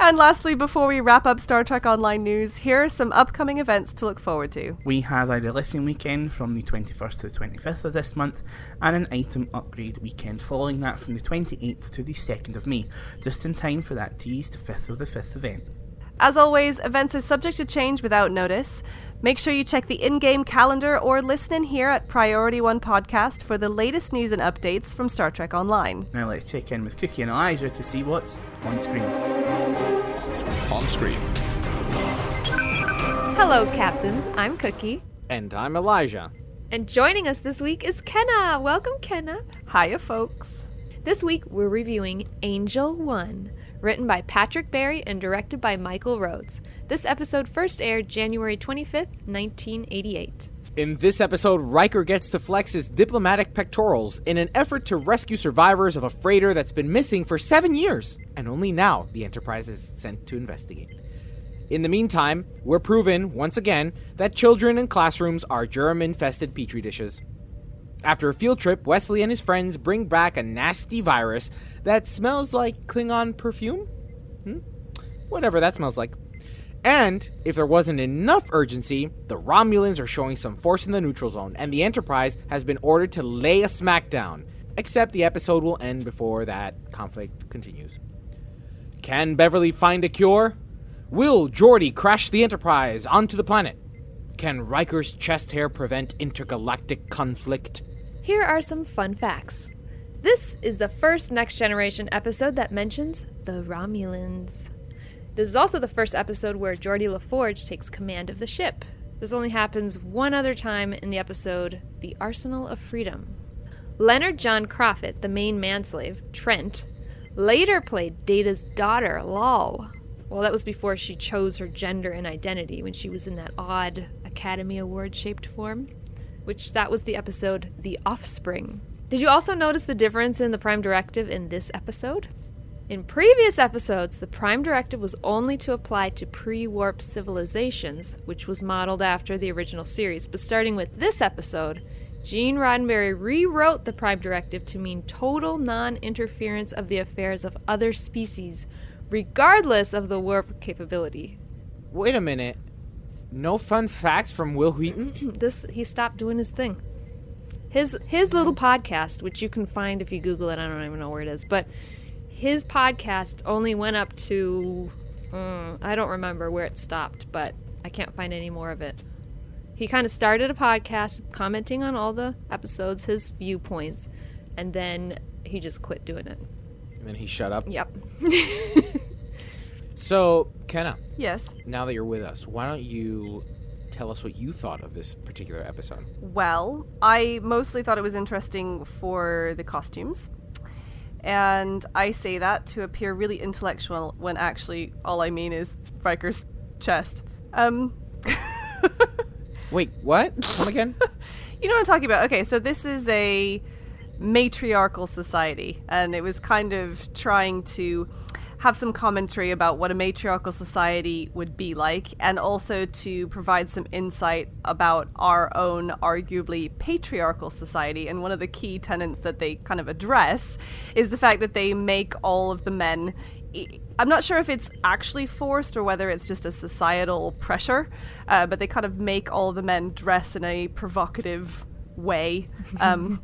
And lastly, before we wrap up Star Trek Online news, here are some upcoming events to look forward to. We have a Dilithium weekend from the twenty-first to the twenty-fifth of this month, and an item upgrade weekend following that from the twenty-eighth to the second of May, just in time for that teased fifth of the fifth event. As always, events are subject to change without notice. Make sure you check the in-game calendar or listen in here at Priority One Podcast for the latest news and updates from Star Trek Online. Now let's check in with Cookie and Elijah to see what's on screen. On screen. Hello, Captains. I'm Cookie. And I'm Elijah. And joining us this week is Kenna. Welcome, Kenna. Hiya, folks. This week, we're reviewing Angel One, written by Patrick Barry and directed by Michael Rhodes. This episode first aired January twenty-fifth, nineteen eighty-eight. In this episode, Riker gets to flex his diplomatic pectorals in an effort to rescue survivors of a freighter that's been missing for seven years, and only now the Enterprise is sent to investigate. In the meantime, we're proven, once again, that children in classrooms are germ-infested petri dishes. After a field trip, Wesley and his friends bring back a nasty virus that smells like Klingon perfume? Hmm? Whatever that smells like. And, if there wasn't enough urgency, the Romulans are showing some force in the neutral zone, and the Enterprise has been ordered to lay a smackdown. Except the episode will end before that conflict continues. Can Beverly find a cure? Will Geordi crash the Enterprise onto the planet? Can Riker's chest hair prevent intergalactic conflict? Here are some fun facts. This is the first Next Generation episode that mentions the Romulans. This is also the first episode where Geordi LaForge takes command of the ship. This only happens one other time in the episode, The Arsenal of Freedom. Leonard John Crofit, the main manslave, Trent, later played Data's daughter, Lol. Well, that was before she chose her gender and identity when she was in that odd Academy Award-shaped form, which that was the episode, The Offspring. Did you also notice the difference in the Prime Directive in this episode? In previous episodes, the Prime Directive was only to apply to pre-warp civilizations, which was modeled after the original series. But starting with this episode, Gene Roddenberry rewrote the Prime Directive to mean total non-interference of the affairs of other species, regardless of the warp capability. Wait a minute. No fun facts from Will Wheaton? This, he stopped doing his thing. His, his little podcast, which you can find if you Google it, I don't even know where it is, but... his podcast only went up to, um, I don't remember where it stopped, but I can't find any more of it. He kind of started a podcast commenting on all the episodes, his viewpoints, and then he just quit doing it. And then he shut up? Yep. So, Kenna. Yes? Now that you're with us, why don't you tell us what you thought of this particular episode? Well, I mostly thought it was interesting for the costumes. And I say that to appear really intellectual when actually all I mean is Riker's chest. Um... Wait, what? Come again? You know what I'm talking about. Okay, so this is a matriarchal society, and it was kind of trying to have some commentary about what a matriarchal society would be like, and also to provide some insight about our own arguably patriarchal society. And one of the key tenets that they kind of address is the fact that they make all of the men... E- I'm not sure if it's actually forced or whether it's just a societal pressure, uh, but they kind of make all the men dress in a provocative way. Um,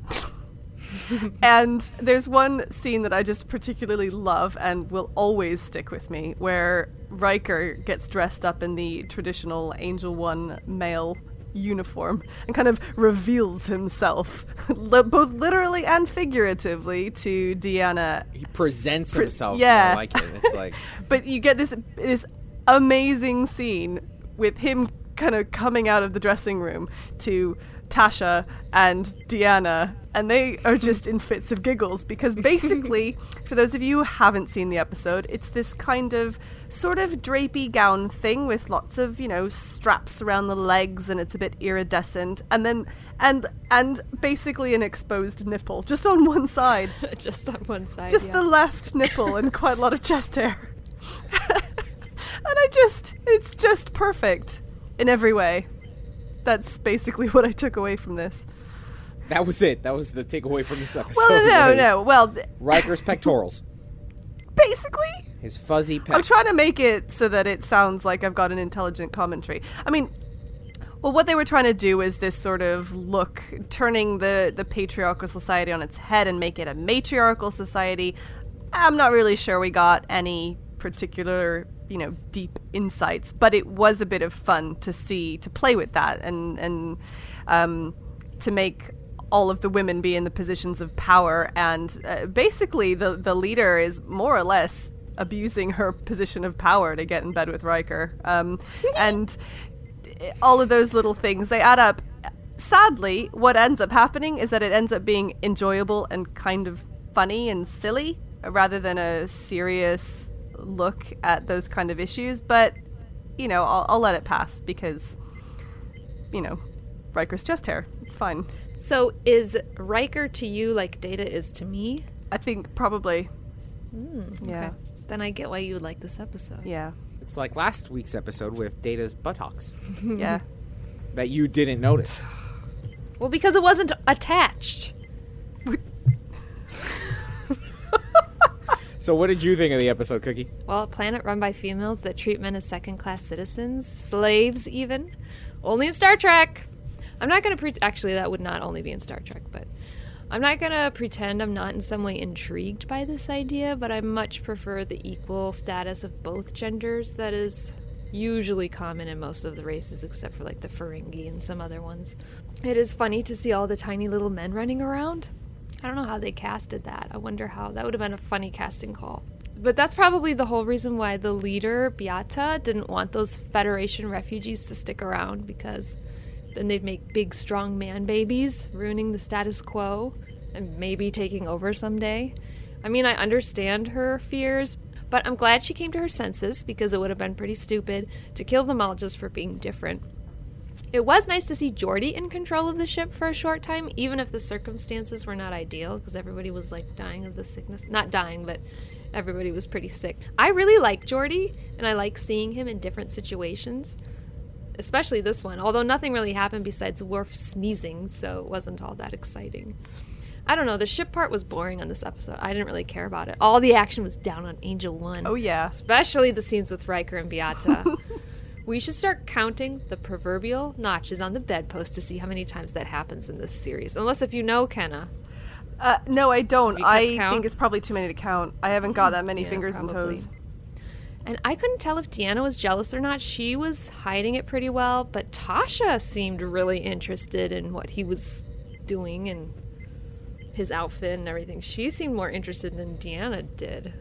and there's one scene that I just particularly love and will always stick with me, where Riker gets dressed up in the traditional Angel One male uniform and kind of reveals himself li- both literally and figuratively to Deanna. He presents Pre- himself yeah like it. It's like but you get this this amazing scene with him kind of coming out of the dressing room to Tasha and Deanna, and they are just in fits of giggles because basically, for those of you who haven't seen the episode, it's this kind of sort of drapey gown thing with lots of, you know, straps around the legs, and it's a bit iridescent, and then and and basically an exposed nipple just on one side. Just on one side. Just yeah. The left nipple and quite a lot of chest hair. And I just it's just perfect in every way. That's basically what I took away from this. That was it. That was the takeaway from this episode. Well, no, no, no. Well, th- Riker's pectorals. Basically. His fuzzy pecs. I'm trying to make it so that it sounds like I've got an intelligent commentary. I mean, well, what they were trying to do is this sort of look, turning the, the patriarchal society on its head and make it a matriarchal society. I'm not really sure we got any particular... you know, deep insights, but it was a bit of fun to see, to play with that, and and um, to make all of the women be in the positions of power, and uh, basically the, the leader is more or less abusing her position of power to get in bed with Riker, um, and all of those little things, they add up. Sadly, what ends up happening is that it ends up being enjoyable and kind of funny and silly, rather than a serious look at those kind of issues, but you know, I'll, I'll let it pass because, you know, Riker's chest hair, it's fine. So is Riker to you like Data is to me? I think probably. Mm, okay. Yeah. Then I get why you would like this episode. Yeah. It's like last week's episode with Data's buttocks. Yeah. That you didn't notice. Well, because it wasn't attached. So what did you think of the episode, Cookie? Well, a planet run by females that treat men as second-class citizens, slaves even, only in Star Trek. I'm not going to pre- actually that would not only be in Star Trek, but I'm not going to pretend I'm not in some way intrigued by this idea, but I much prefer the equal status of both genders that is usually common in most of the races except for like the Ferengi and some other ones. It is funny to see all the tiny little men running around. I don't know how they casted that. I wonder how. That would have been a funny casting call. But that's probably the whole reason why the leader, Beata, didn't want those Federation refugees to stick around, because then they'd make big, strong man babies, ruining the status quo and maybe taking over someday. I mean, I understand her fears, but I'm glad she came to her senses, because it would have been pretty stupid to kill them all just for being different. It was nice to see Geordi in control of the ship for a short time, even if the circumstances were not ideal, because everybody was, like, dying of the sickness. Not dying, but everybody was pretty sick. I really like Geordi, and I like seeing him in different situations, especially this one, although nothing really happened besides Worf sneezing, so it wasn't all that exciting. I don't know, the ship part was boring on this episode. I didn't really care about it. All the action was down on Angel One. Oh, yeah. Especially the scenes with Riker and Beata. We should start counting the proverbial notches on the bedpost to see how many times that happens in this series. Unless if you know, Kenna. Uh, no, I don't. I count? think it's probably too many to count. I haven't got that many yeah, fingers probably. and toes. And I couldn't tell if Deanna was jealous or not. She was hiding it pretty well, but Tasha seemed really interested in what he was doing and his outfit and everything. She seemed more interested than Deanna did.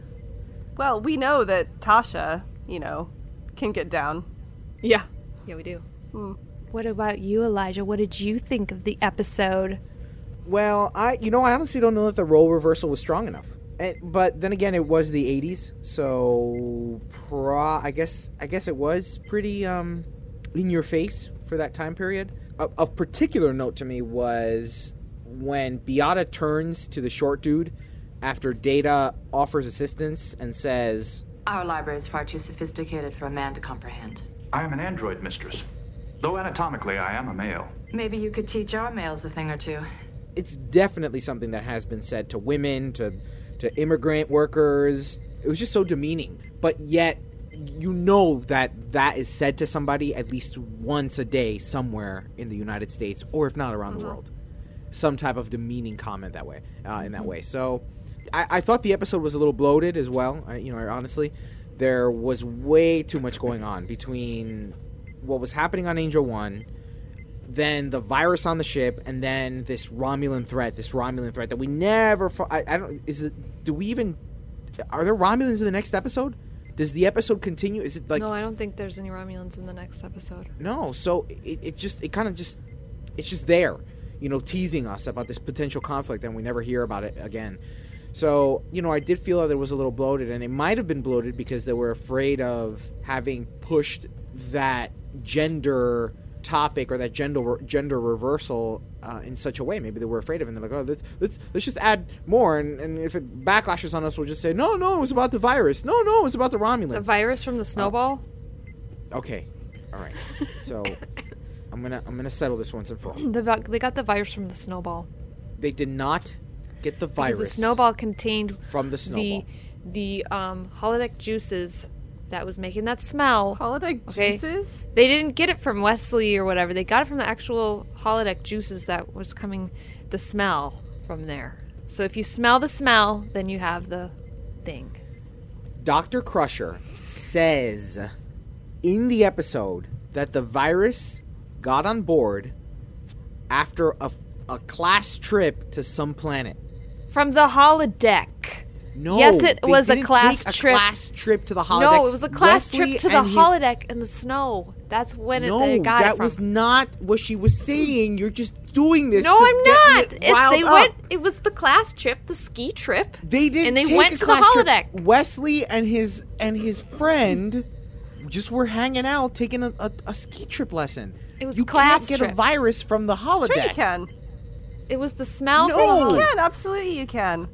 Well, we know that Tasha, you know, can get down. Yeah. Yeah, we do. Mm. What about you, Elijah? What did you think of the episode? Well, I, you know, I honestly don't know that the role reversal was strong enough. It, but then again, it was the eighties, so pro- I guess I guess it was pretty um, in your face for that time period. A, a particular note to me was when Beata turns to the short dude after Data offers assistance and says, "Our library is far too sophisticated for a man to comprehend." I am an android, mistress. Though anatomically, I am a male. Maybe you could teach our males a thing or two. It's definitely something that has been said to women, to... to immigrant workers. It was just so demeaning. But yet, you know that that is said to somebody at least once a day somewhere in the United States, or if not around mm-hmm. the world. Some type of demeaning comment that way, uh, in that mm-hmm. way. So I, I thought the episode was a little bloated as well. I, you know, honestly, there was way too much going on between what was happening on Angel One, then the virus on the ship, and then this Romulan threat, this Romulan threat that we never... Fo- I, I don't... Is it... Do we even... Are there Romulans in the next episode? Does the episode continue? Is it like... No, I don't think there's any Romulans in the next episode. No, so it, it just... It kind of just... It's just there, you know, teasing us about this potential conflict, and we never hear about it again. So, you know, I did feel that it was a little bloated, and it might have been bloated because they were afraid of having pushed that gender... topic or that gender gender reversal uh, in such a way. Maybe they were afraid of it, and they're like, oh, let's let's let's just add more, and, and if it backlashes on us, we'll just say no, no, it was about the virus. No, no, it was about the Romulans. The virus from the snowball. Uh, okay, all right. So I'm gonna I'm gonna settle this once and for all. The, they got the virus from the snowball. They did not get the virus. Because the snowball contained from the snowball the the um, holodeck juices. That was making that smell. Holodeck okay? juices? They didn't get it from Wesley or whatever. They got it from the actual holodeck juices that was coming, the smell from there. So if you smell the smell, then you have the thing. Doctor Crusher says in the episode that the virus got on board after a, a class trip to some planet. From the holodeck. No, yes, it was a class trip. A class trip to the holodeck. No, it was a class Wesley trip to the holodeck in the snow. That's when it, no, they got it from. No, that was not what she was saying. You're just doing this. No, to I'm not. It, they went, it was the class trip, the ski trip. They didn't. And they take went a to class the holodeck. Trip. Wesley and his and his friend just were hanging out, taking a, a, a ski trip lesson. It was you class can't trip. Get a virus from the holodeck. Sure you can. It was the smell. No, from you can absolutely you can.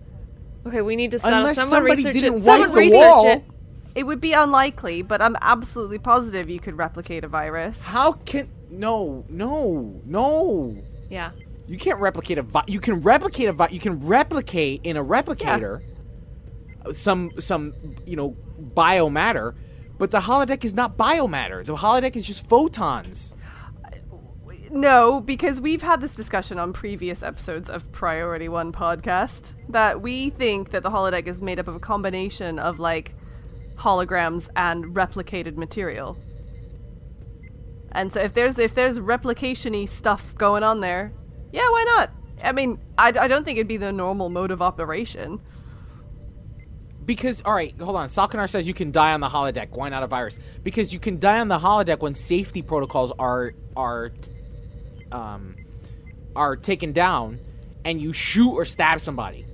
Okay, we need to stop. Unless someone somebody research didn't it. Someone wipe the wall. It. It would be unlikely, but I'm absolutely positive you could replicate a virus. How can... No, no, no. Yeah. You can't replicate a virus. You can replicate a virus. You can replicate in a replicator yeah. some, some, you know, biomatter, but the holodeck is not biomatter. The holodeck is just photons. No, because we've had this discussion on previous episodes of Priority One Podcast that we think that the holodeck is made up of a combination of, like, holograms and replicated material. And so if there's if there's replication-y stuff going on there, yeah, why not? I mean, I, I don't think it'd be the normal mode of operation. Because, all right, hold on. Salkinar says you can die on the holodeck. Why not a virus? Because you can die on the holodeck when safety protocols are... are t- Um, are taken down and you shoot or stab somebody.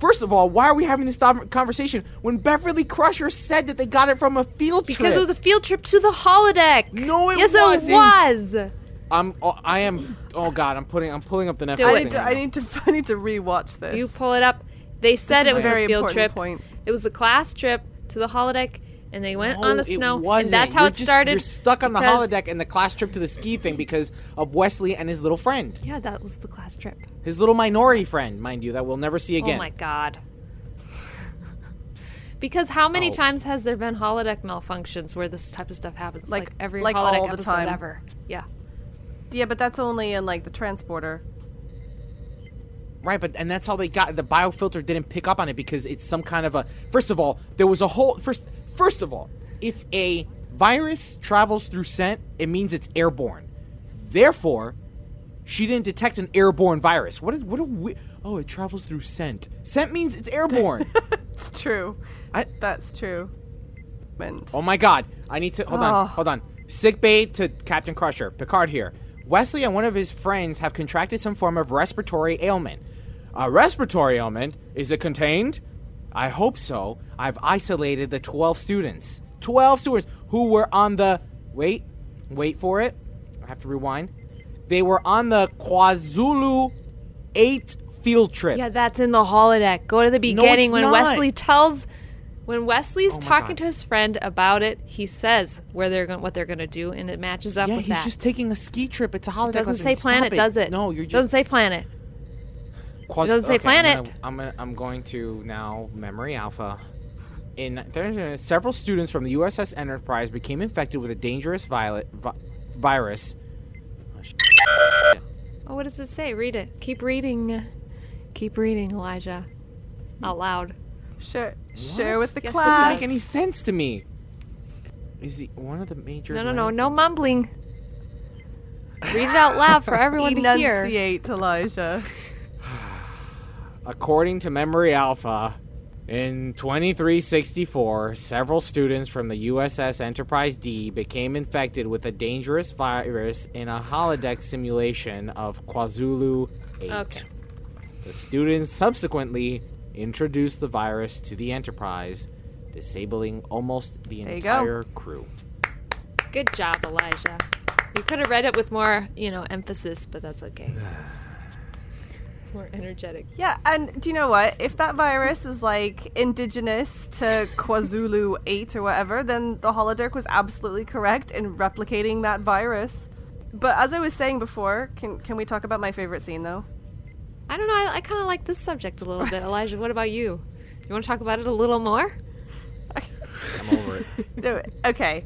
First of all, why are we having this conversation when Beverly Crusher said that they got it from a field because trip? Because it was a field trip to the holodeck. No, it yes, wasn't. Yes, it was. I'm. Oh, I am. Oh God, I'm putting. I'm pulling up the Netflix. I need, to, I need to. I need to rewatch this. You pull it up. They said it was a, a field trip. Point. It was a class trip to the holodeck. And they went no, on the snow, and that's how you're it just, started. You're stuck on the holodeck and the class trip to the ski thing because of Wesley and his little friend. Yeah, that was the class trip. His little minority friend, mind you, that we'll never see again. Oh, my God. Because how many oh. times has there been holodeck malfunctions where this type of stuff happens? Like, like every like holodeck all the episode time. Ever. Yeah. Yeah, but that's only in, like, the transporter. Right, but and that's how they got... The biofilter didn't pick up on it because it's some kind of a... First of all, there was a whole... first. First of all, if a virus travels through scent, it means it's airborne. Therefore, she didn't detect an airborne virus. What is, what a we- oh, it travels through scent. Scent means it's airborne. It's true. I- That's true. Meant. Oh my god. I need to, hold oh. on, hold on. Sickbay to Captain Crusher. Picard here. Wesley and one of his friends have contracted some form of respiratory ailment. A respiratory ailment? Is it contained? I hope so. I've isolated the twelve students. twelve students who were on the... Wait. Wait for it. I have to rewind. They were on the KwaZulu eight field trip. Yeah, that's in the holodeck. Go to the beginning. No, when not. Wesley tells... When Wesley's oh talking God. to his friend about it, he says where they're going, what they're going to do, and it matches up yeah, with that. Yeah, he's just taking a ski trip. It's a holiday. It doesn't lesson. say planet, it. does it? No, you're just... Doesn't say planet. Quas- it doesn't okay, say planet. I'm, gonna, I'm, gonna, I'm going to now memory alpha. In there, several students from the U S S Enterprise became infected with a dangerous violet, vi- virus. Oh, oh, what does it say? Read it. Keep reading. Keep reading, Elijah. Out loud. Share, share with the yes, class. This doesn't make any sense to me. Is he one of the major... No, no, no. No mumbling. Read it out loud for everyone to hear. Enunciate, Elijah. According to Memory Alpha, in twenty-three sixty-four, several students from the U S S Enterprise D became infected with a dangerous virus in a holodeck simulation of KwaZulu eight. Okay. The students subsequently... introduced the virus to the Enterprise, disabling almost the entire go. crew. Good job, Elijah. You could have read it with more, you know, emphasis, but that's okay. More energetic. Yeah, and do you know what? If that virus is, like, indigenous to KwaZulu eight or whatever, then the holodeck was absolutely correct in replicating that virus. But as I was saying before, can can we talk about my favorite scene, though? I don't know. I, I kind of like this subject a little bit. Elijah, what about you? You want to talk about it a little more? I'm over it. Do it. Okay.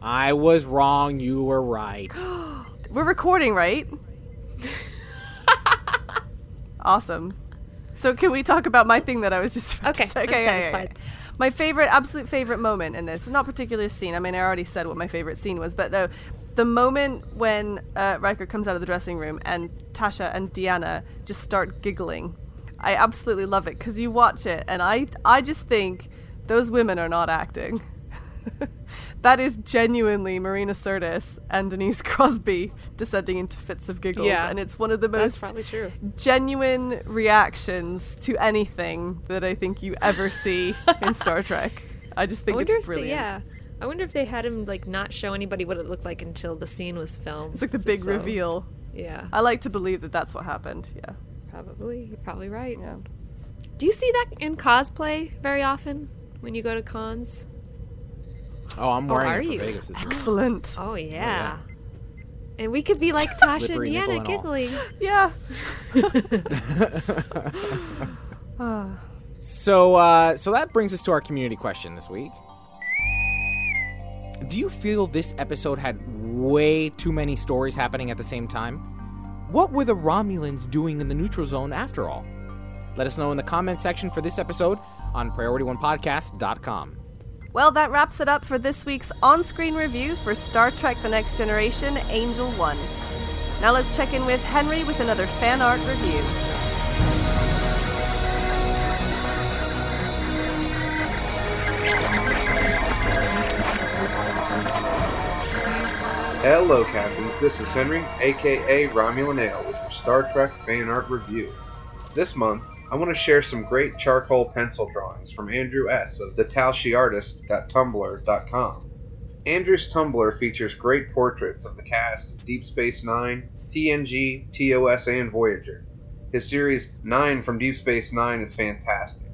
I was wrong. You were right. We're recording, right? Awesome. So can we talk about my thing that I was just... Okay. Okay. I'm yeah, satisfied. Yeah, yeah. My favorite, absolute favorite moment in this. Not particular scene. I mean, I already said what my favorite scene was, but no... The moment when uh, Riker comes out of the dressing room and Tasha and Deanna just start giggling, I absolutely love it because you watch it and I I just think those women are not acting. That is genuinely Marina Sirtis and Denise Crosby descending into fits of giggles, yeah, and it's one of the most genuine reactions to anything that I think you ever see in Star Trek. I just think I it's brilliant. They, yeah. I wonder if they had him, like, not show anybody what it looked like until the scene was filmed. It's like the big so, reveal. Yeah. I like to believe that that's what happened, yeah. Probably. You're probably right. Yeah. Do you see that in cosplay very often when you go to cons? Oh, I'm wearing it for you? Vegas. Excellent. Oh, yeah. Oh, yeah. And we could be like Tasha and Deanna giggling. Yeah. oh. So, uh, so that brings us to our community question this week. Do you feel this episode had way too many stories happening at the same time? What were the Romulans doing in the neutral zone after all? Let us know in the comment section for this episode on priority one podcast dot com. Well, that wraps it up for this week's on-screen review for Star Trek The Next Generation, Angel One. Now let's check in with Henry with another fan art review. Hello, Captains. This is Henry, aka Romulan Ale, with your Star Trek fan art review. This month, I want to share some great charcoal pencil drawings from Andrew S. of the talshi artist dot tumblr dot com. Andrew's Tumblr features great portraits of the cast of Deep Space Nine, T N G, T O S, and Voyager. His series Nine from Deep Space Nine is fantastic.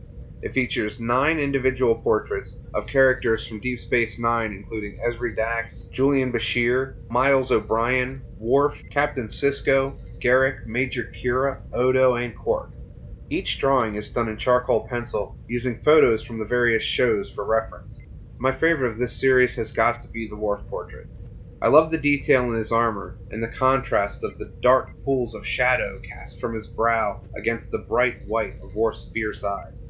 It features nine individual portraits of characters from Deep Space Nine, including Ezri Dax, Julian Bashir, Miles O'Brien, Worf, Captain Sisko, Garrick, Major Kira, Odo, and Quark. Each drawing is done in charcoal pencil, using photos from the various shows for reference. My favorite of this series has got to be the Worf portrait. I love the detail in his armor and the contrast of the dark pools of shadow cast from his brow against the bright white of Worf's fierce eyes.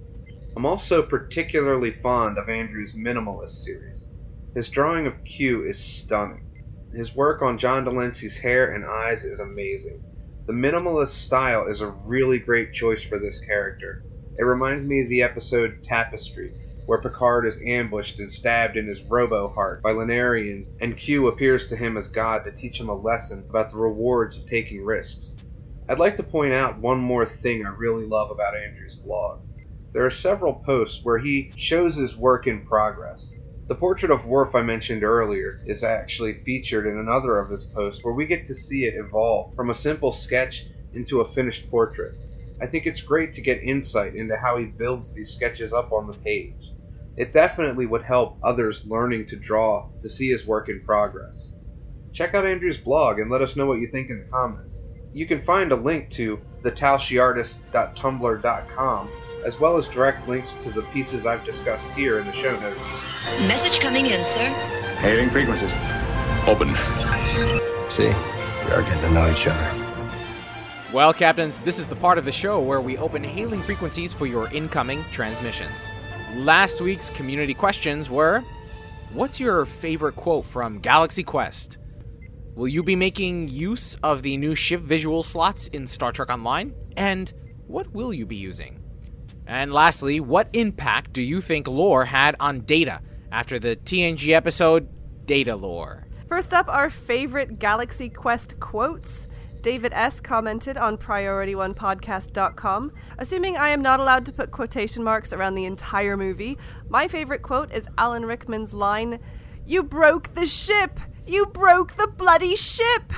I'm also particularly fond of Andrew's minimalist series. His drawing of Q is stunning. His work on John Delancey's hair and eyes is amazing. The minimalist style is a really great choice for this character. It reminds me of the episode Tapestry, where Picard is ambushed and stabbed in his robo-heart by Lunarians, and Q appears to him as God to teach him a lesson about the rewards of taking risks. I'd like to point out one more thing I really love about Andrew's blog. There are several posts where he shows his work in progress. The portrait of Worf I mentioned earlier is actually featured in another of his posts where we get to see it evolve from a simple sketch into a finished portrait. I think it's great to get insight into how he builds these sketches up on the page. It definitely would help others learning to draw to see his work in progress. Check out Andrew's blog and let us know what you think in the comments. You can find a link to the tashi artist dot tumblr dot com as well as direct links to the pieces I've discussed here in the show notes. Message coming in, sir. Hailing frequencies. Open. See, we are getting to know each other. Well, Captains, this is the part of the show where we open hailing frequencies for your incoming transmissions. Last week's community questions were, what's your favorite quote from Galaxy Quest? Will you be making use of the new ship visual slots in Star Trek Online? And what will you be using? And lastly, what impact do you think Lore had on Data after the T N G episode, Data Lore? First up, our favorite Galaxy Quest quotes. David S. commented on priority one podcast dot com, assuming I am not allowed to put quotation marks around the entire movie, my favorite quote is Alan Rickman's line, "You broke the ship! You broke the bloody ship!"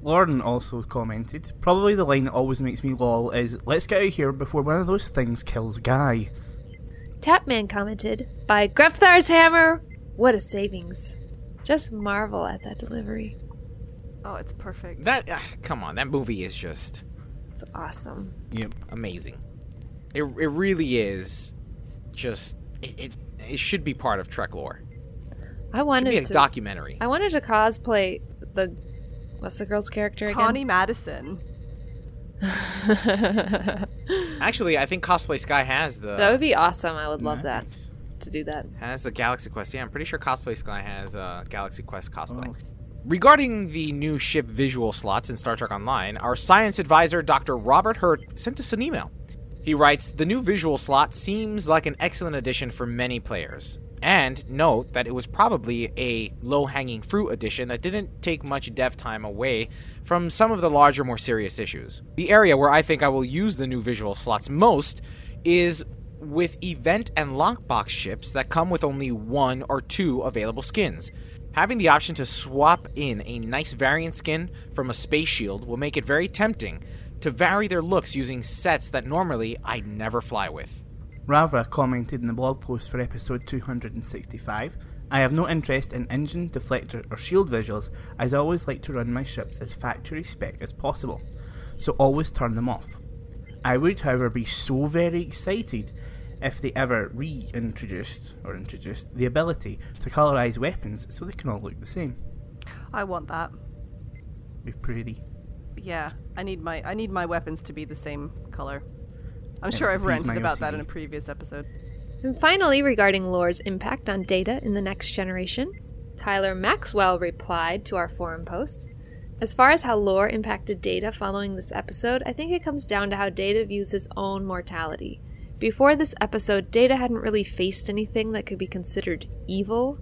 Lauren also commented, probably the line that always makes me lol is, "Let's get out of here before one of those things kills Guy." Tapman commented, "By Greftar's hammer, what a savings." Just marvel at that delivery. Oh, it's perfect. That uh, come on, that movie is just it's awesome. Yep, amazing. It it really is. Just it it, it should be part of Trek lore. I wanted it should be a to, documentary. I wanted to cosplay the what's the girl's character again? Tawny Madison. Actually, I think Cosplay Sky has the. That would be awesome. I would love nice. that to do that. Has the Galaxy Quest? Yeah, I'm pretty sure Cosplay Sky has uh, Galaxy Quest cosplay. Oh, okay. Regarding the new ship visual slots in Star Trek Online, our science advisor, Doctor Robert Hurt, sent us an email. He writes, "The new visual slot seems like an excellent addition for many players. And note that it was probably a low-hanging fruit addition that didn't take much dev time away from some of the larger, more serious issues. The area where I think I will use the new visual slots most is with event and lockbox ships that come with only one or two available skins. Having the option to swap in a nice variant skin from a space shield will make it very tempting to vary their looks using sets that normally I'd never fly with." Ravra commented in the blog post for episode two hundred sixty-five, "I have no interest in engine, deflector or shield visuals as I always like to run my ships as factory spec as possible, so always turn them off. I would however be so very excited if they ever reintroduced or introduced the ability to colorize weapons so they can all look the same." I want that. Be pretty. Yeah, I need my I need my weapons to be the same color. I'm and sure I've ranted about O C D. That in a previous episode. And finally, regarding Lore's impact on Data in The Next Generation, Tyler Maxwell replied to our forum post. "As far as how Lore impacted Data following this episode, I think it comes down to how Data views his own mortality. Before this episode, Data hadn't really faced anything that could be considered evil,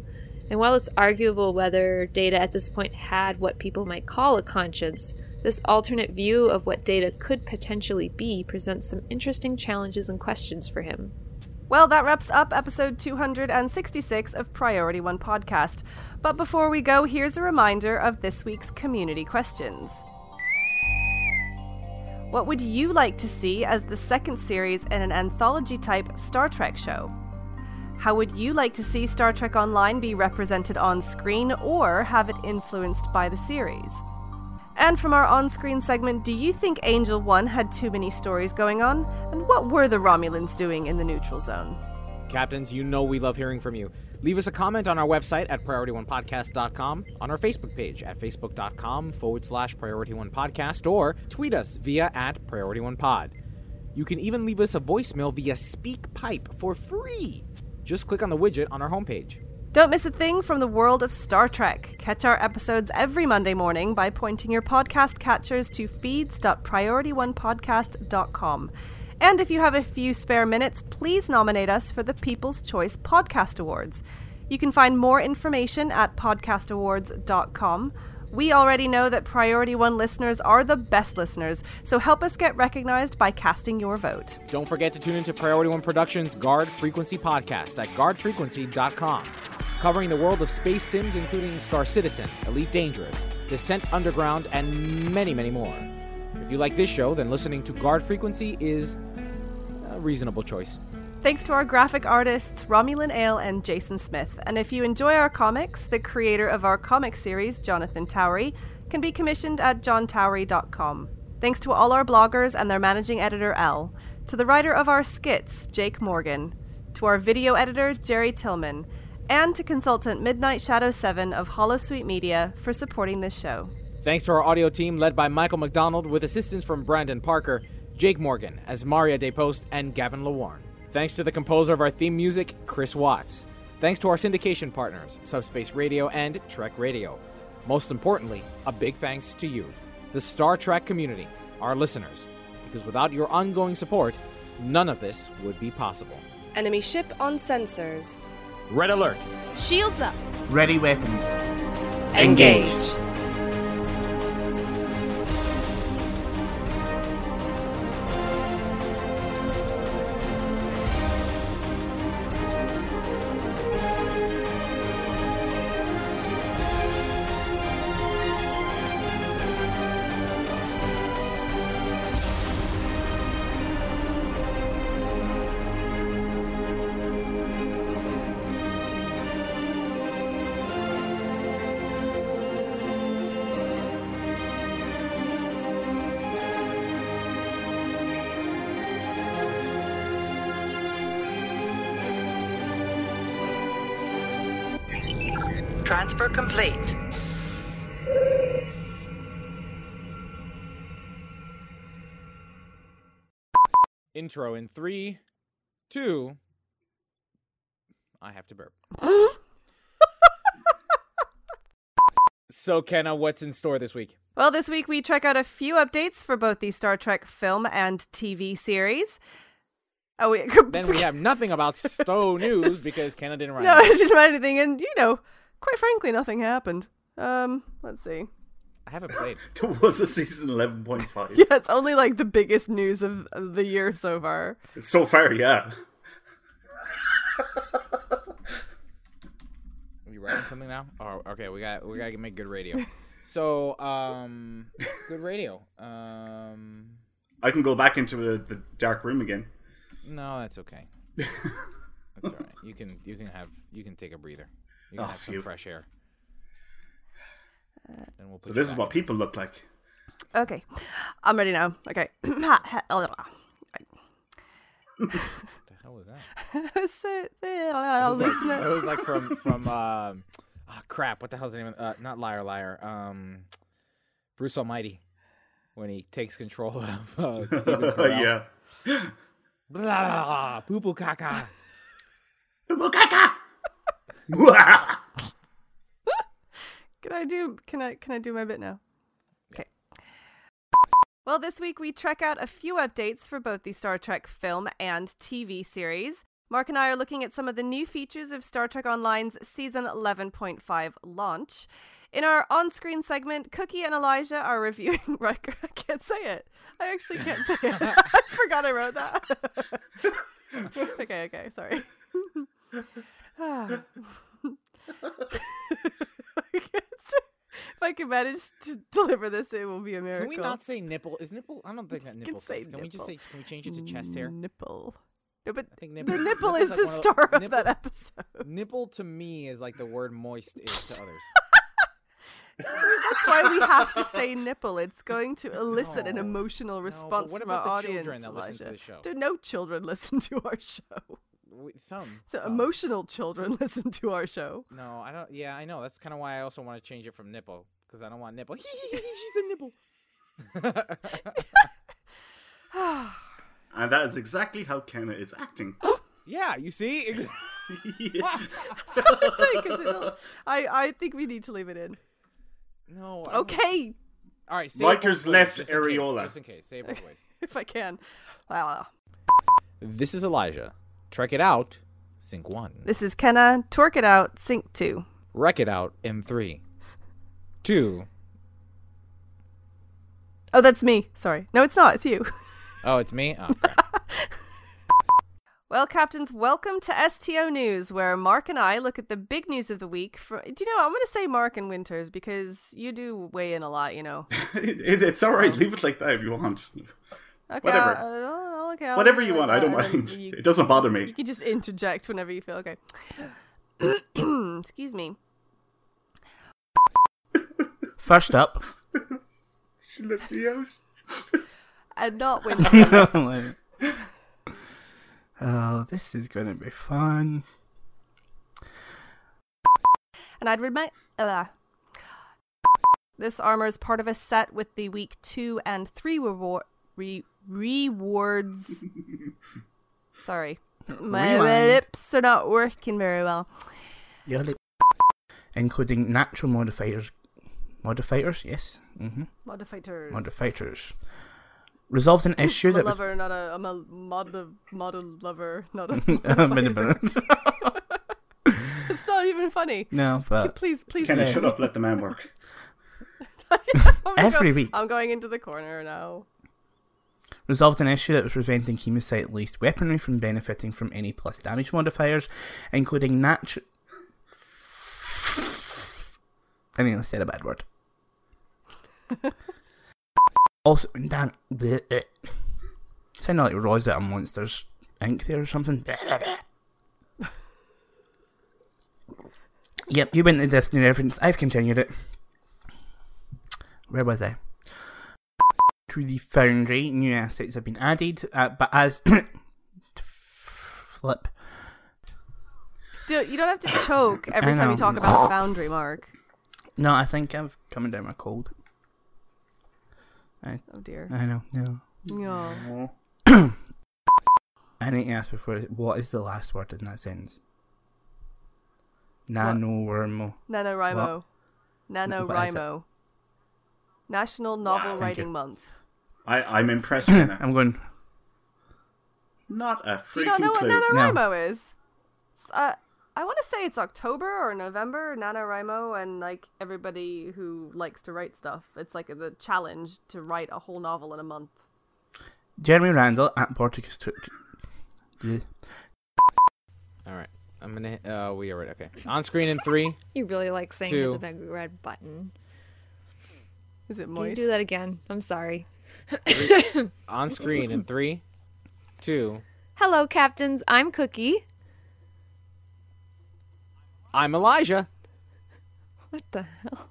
and while it's arguable whether Data at this point had what people might call a conscience, this alternate view of what Data could potentially be presents some interesting challenges and questions for him." Well, that wraps up episode two hundred sixty-six of Priority One Podcast. But before we go, here's a reminder of this week's community questions. What would you like to see as the second series in an anthology-type Star Trek show? How would you like to see Star Trek Online be represented on screen or have it influenced by the series? And from our on-screen segment, do you think Angel One had too many stories going on? And what were the Romulans doing in the neutral zone? Captains, you know we love hearing from you. Leave us a comment on our website at priority one podcast dot com, on our Facebook page at facebook dot com forward slash priority one podcast, or tweet us via at priority one pod. You can even leave us a voicemail via SpeakPipe for free. Just click on the widget on our homepage. Don't miss a thing from the world of Star Trek. Catch our episodes every Monday morning by pointing your podcast catchers to feeds dot priority one podcast dot com. And if you have a few spare minutes, please nominate us for the People's Choice Podcast Awards. You can find more information at podcast awards dot com. We already know that Priority One listeners are the best listeners, so help us get recognized by casting your vote. Don't forget to tune into Priority One Productions' Guard Frequency podcast at guard frequency dot com. Covering the world of space sims, including Star Citizen, Elite Dangerous, Descent Underground, and many, many more. If you like this show, then listening to Guard Frequency is a reasonable choice. Thanks to our graphic artists, Romulan Ale and Jason Smith. And if you enjoy our comics, the creator of our comic series, Jonathan Towery, can be commissioned at john towery dot com. Thanks to all our bloggers and their managing editor, Al. To the writer of our skits, Jake Morgan. To our video editor, Jerry Tillman. And to consultant Midnight Shadow seven of Hollow Sweet Media for supporting this show. Thanks to our audio team led by Michael McDonald with assistance from Brandon Parker, Jake Morgan as Maria DePost, and Gavin LaWarne. Thanks to the composer of our theme music, Chris Watts. Thanks to our syndication partners, Subspace Radio and Trek Radio. Most importantly, a big thanks to you, the Star Trek community, our listeners, because without your ongoing support, none of this would be possible. Enemy ship on sensors. Red alert. Shields up. Ready weapons. Engage. Engage. Transfer complete. Intro in three, two. I have to burp. So, Kenna, what's in store this week? Well, this week we check out a few updates for both the Star Trek film and T V series. Oh, we- Then we have nothing about Stow News because Kenna didn't write. No, I didn't write anything, and you know. Quite frankly, nothing happened. Um, let's see. I haven't played. There was a season eleven point five. Yeah, it's only like the biggest news of, of the year so far. So far, yeah. Are you writing something now? Oh, okay. We got we got to make good radio. So, um, good radio. Um, I can go back into the, the dark room again. No, that's okay. That's all right. You can you can have you can take a breather. You can oh, have some phew. fresh air. Then we'll so this is what in. people look like. Okay. I'm ready now. Okay. What the hell was that? it, was like, it was like from... from uh, oh, crap. What the hell's the name of... Uh, not Liar Liar. Um, Bruce Almighty. When he takes control of uh, Stephen Carell. Yeah. Blah, poo-poo caca. Poo-poo caca. can I do can I can I do my bit now? Okay. Well, this week we check out a few updates for both the Star Trek film and T V series. Mark and I are looking at some of the new features of Star Trek Online's season eleven point five launch. In our on-screen segment, Cookie and Elijah are reviewing Riker. I can't say it. I actually can't say it. I forgot I wrote that. okay, okay, sorry. If I can manage to deliver this, it will be a miracle. Can we not say nipple? Is nipple? I don't think that nipple. Can, say nipple. Can we just say? Can we change it to chest hair? Nipple. No, but I think nipple. The nipple is, is like the star of, of that episode. Nipple to me is like the word moist is to others. That's why we have to say nipple. It's going to elicit no, an emotional response no, what from about our the audience. Children that Elijah. Listen to the show. Do no children listen to our show? Some, so some. Emotional children listen to our show. No, I don't. Yeah, I know. That's kind of why I also want to change it from nipple because I don't want nipple. She's a nipple. And that is exactly how Kenna is acting. Yeah, you see? Yeah. So it's like, it'll, I, I think we need to leave it in. No. I okay. Don't... All right. Riker's left just areola. In case, just in case. Save always. If I can. Wow. This is Elijah. Trek it out. Sync one. This is Kenna. Torque it out. Sync two. Wreck it out. M three. Two. Oh, that's me. Sorry. No, it's not. It's you. Oh, it's me? Oh, crap. Well, Captains, welcome to S T O News, where Mark and I look at the big news of the week. For, do you know, I'm going to say Mark and Winters, because you do weigh in a lot, you know. it, it, it's all right. Leave it like that if you want. Okay, Whatever. I'll, I'll, okay, I'll Whatever you like want. That. I don't mind. You, it doesn't bother me. You can just interject whenever you feel. Okay. Excuse me. First up. She left me out. And not Winters. Oh, this is going to be fun. And I'd read my... Uh, this armor is part of a set with the week two and three reward re- rewards. Sorry. My Rewind. lips are not working very well. Your lips. Including natural modifiers. Modifiers, yes. Mm-hmm. Modifiers. Modifiers. Resolved an issue I'm that a lover, was... not a, I'm a mod, model lover, not a... It's not even funny. No, but... Please, please... Can I shut up, let the man work? oh Every God. week. I'm going into the corner now. Resolved an issue that was preventing Khemosyte-laced weaponry from benefiting from any plus damage modifiers, including natural... I mean, I said a bad word. Also, damn, bleh, bleh. Sounded like Rosetta and Monsters Incorporated there or something. Bleh, bleh, bleh. Yep, you went to the Disney reference. I've continued it. Where was I? To the Foundry, new assets have been added, uh, but as flip. Dude, you don't have to choke every time you talk about the Foundry, Mark. No, I think I'm coming down with a cold. I, oh dear. I know. No. No. I need to ask before, what is the last word in that sentence? NaNoWriMo. NaNoWriMo. NaNoWriMo. National Novel wow, Writing Month. I, I'm impressed. I'm going. Not a freaking clue. Do you not know clue. what NaNoWriMo no. is? Uh, I want to say it's October or November, NaNoWriMo, and, like, everybody who likes to write stuff. It's, like, the challenge to write a whole novel in a month. Jeremy Randall at Porticus took... Alright, I'm gonna... Uh, we are right, okay. On screen in three. You really like saying two, the big red button. Is it moist? Can you do that again? I'm sorry. Three, on screen in three, two... Hello, Captains. I'm Cookie. I'm Elijah. What the hell?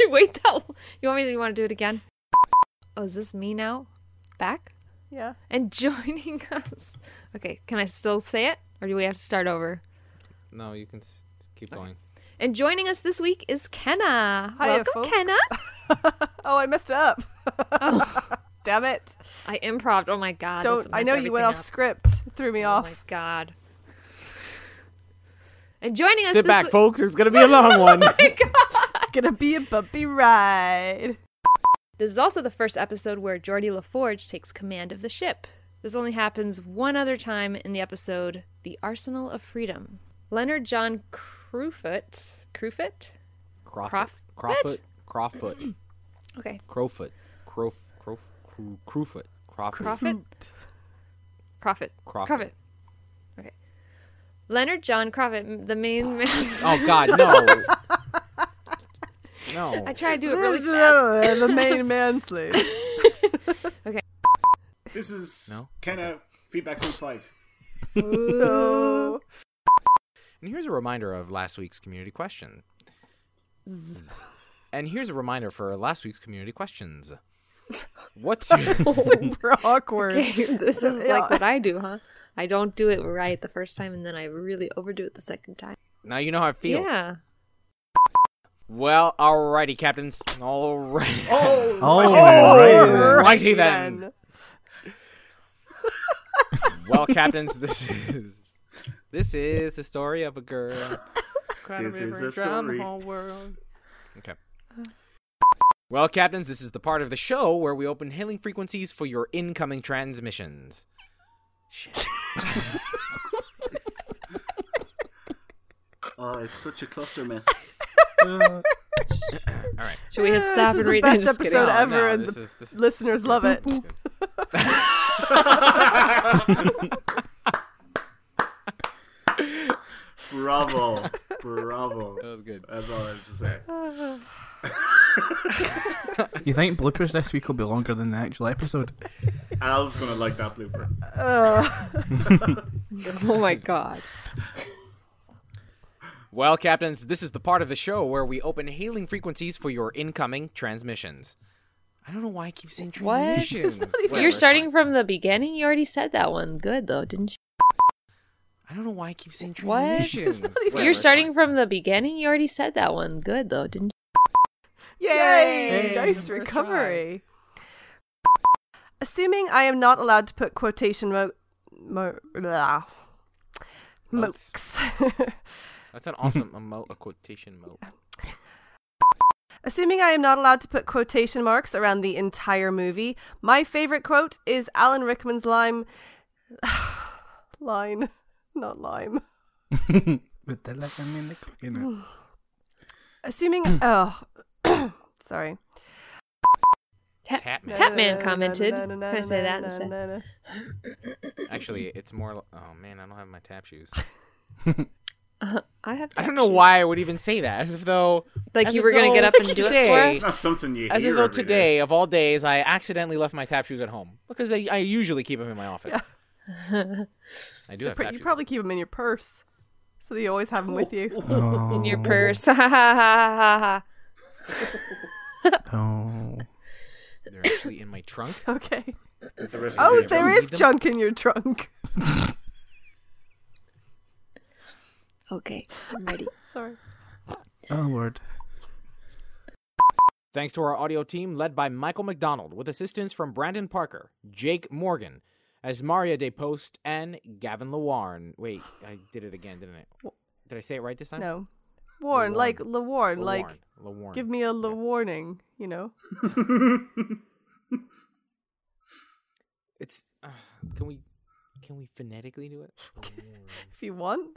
you wait that long? You want me to, you want to do it again? Oh, is this me now? Back? Yeah. And joining us. Okay, can I still say it? Or do we have to start over? No, you can keep okay. going. And joining us this week is Kenna. Hi, Welcome, folk. Kenna. Oh, I messed up. Oh. Damn it. I improv'd. Oh, my God. Don't. I know you went off up. script. It threw me oh off. Oh, my God. And joining us Sit this back, w- folks. It's going to be a long one. Oh my God. It's going to be a bumpy ride. This is also the first episode where Geordi LaForge takes command of the ship. This only happens one other time in the episode, The Arsenal of Freedom. Leonard John Crewfoot. Crewfoot? Crowfoot. Crowfoot. Crowfoot. Okay. Crowfoot. Crowfoot. Crowfoot. Crowfoot. Crowfoot. Crowfoot. Leonard John Crowfoot, the main man. Oh, God, no. No. I tried to do it really fast. The main manslave. Okay. This is no? kind of feedback since five. And here's a reminder of last week's community question. And here's a reminder for last week's community questions. What's your... Super awkward. Okay, this is yeah. like what I do, huh? I don't do it right the first time, and then I really overdo it the second time. Now you know how it feels. Yeah. Well, alrighty, Captains. Alright. Oh, oh, righty then. Righty then. Well, captains, this is this is the story of a girl. Cry this river, is a drown story. The whole world. Okay. Well, captains, this is the part of the show where we open hailing frequencies for your incoming transmissions. Shit. Oh, it's such a cluster mess. Uh, all right. Should we hit stop and read it? This is the best episode ever, and the listeners love it. Bravo. Bravo. That was good. That's all I have to say. You think bloopers this week will be longer than the actual episode? Al's going to like that blooper. Uh, oh my god. Well, captains, this is the part of the show where we open hailing frequencies for your incoming transmissions. I don't know why I keep saying transmissions. What? Whatever, you're starting from the beginning? You already said that one. Good, though, didn't you? I don't know why I keep saying transmissions. What? Whatever, you're starting from the beginning? You already said that one. Good, though, didn't you? Yay! Yay! Nice recovery. Try. Assuming I am not allowed to put quotation mo... mo... blah. Mokes. That's an awesome emote, a quotation moat. Assuming I am not allowed to put quotation marks around the entire movie, my favorite quote is Alan Rickman's lime... line. Not lime. With the lime in the cleaner. Assuming... oh. Sorry. Tapman. Tapman commented. Can I say that instead? Actually, it's more... Oh, man, I don't have my tap shoes. Uh, I have. I don't know shoes. Why I would even say that, as if though, like you were gonna get up and do it for us. It's not something you hear as if though today, day. Of all days, I accidentally left my tap shoes at home because I, I usually keep them in my office. Yeah. I do have tap shoes. You probably keep them in your purse, so that you always have them with you. Oh. In your purse. Ha ha ha ha ha. Oh. They're actually in my trunk. Okay. The rest oh, of the there is junk in your trunk. Okay, I'm ready. Sorry. Oh, Lord. Thanks to our audio team led by Michael McDonald, with assistance from Brandon Parker, Jake Morgan, as Maria De Post, and Gavin LaWarn. Wait, I did it again, didn't I? Did I say it right this time? No. Warn, LaWarn. like LaWarn, LaWarn. like LaWarn. Give me a La warning, you know? It's, uh, can we... Can we phonetically do it? If you want.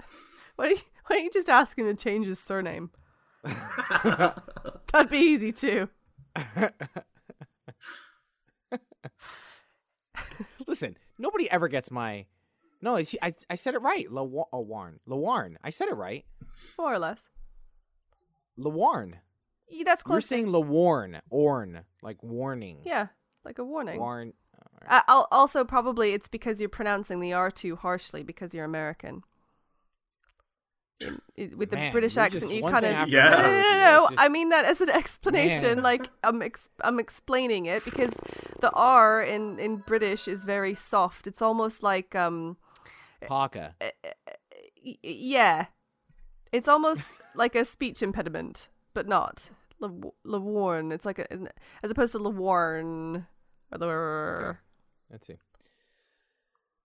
Why don't you just ask him to change his surname? That'd be easy too. Listen, nobody ever gets my... No, I, I, I said it right. LaWarn. LaWarn. I said it right. More or less. LaWarn. Yeah, that's close. You're saying LaWarn. Orn. Like warning. Yeah, like a warning. Warn. Uh, also, probably it's because you're pronouncing the R too harshly because you're American. With the man, British accent, you kind of... Yeah. No, no, no, no. Just... I mean that as an explanation. Man. Like, I'm ex- I'm explaining it because the R in, in British is very soft. It's almost like... um, Parker. Uh, yeah. It's almost like a speech impediment, but not. LaWarn. La it's like a... As opposed to LaWarn... Okay. Let's see.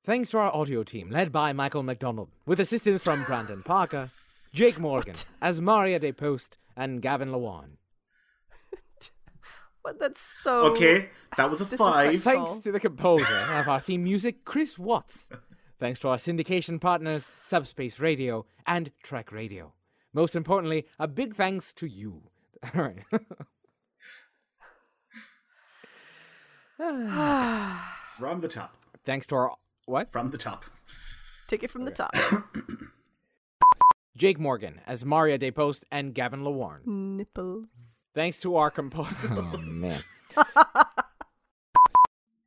Thanks to our audio team, led by Michael McDonald, with assistance from Brandon Parker, Jake Morgan, what? as Maria De Post, and Gavin LaWarn. What? That's so... Okay, that was a five. Thanks to the composer of our theme music, Chris Watts. Thanks to our syndication partners, Subspace Radio and Trek Radio. Most importantly, a big thanks to you. All right. From the top. Thanks to our... What? From the top. Take it from okay. the top. Jake Morgan as Maria De Post and Gavin LaWarn. Nipples. Thanks to our composer... Oh, man.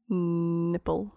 Nipple.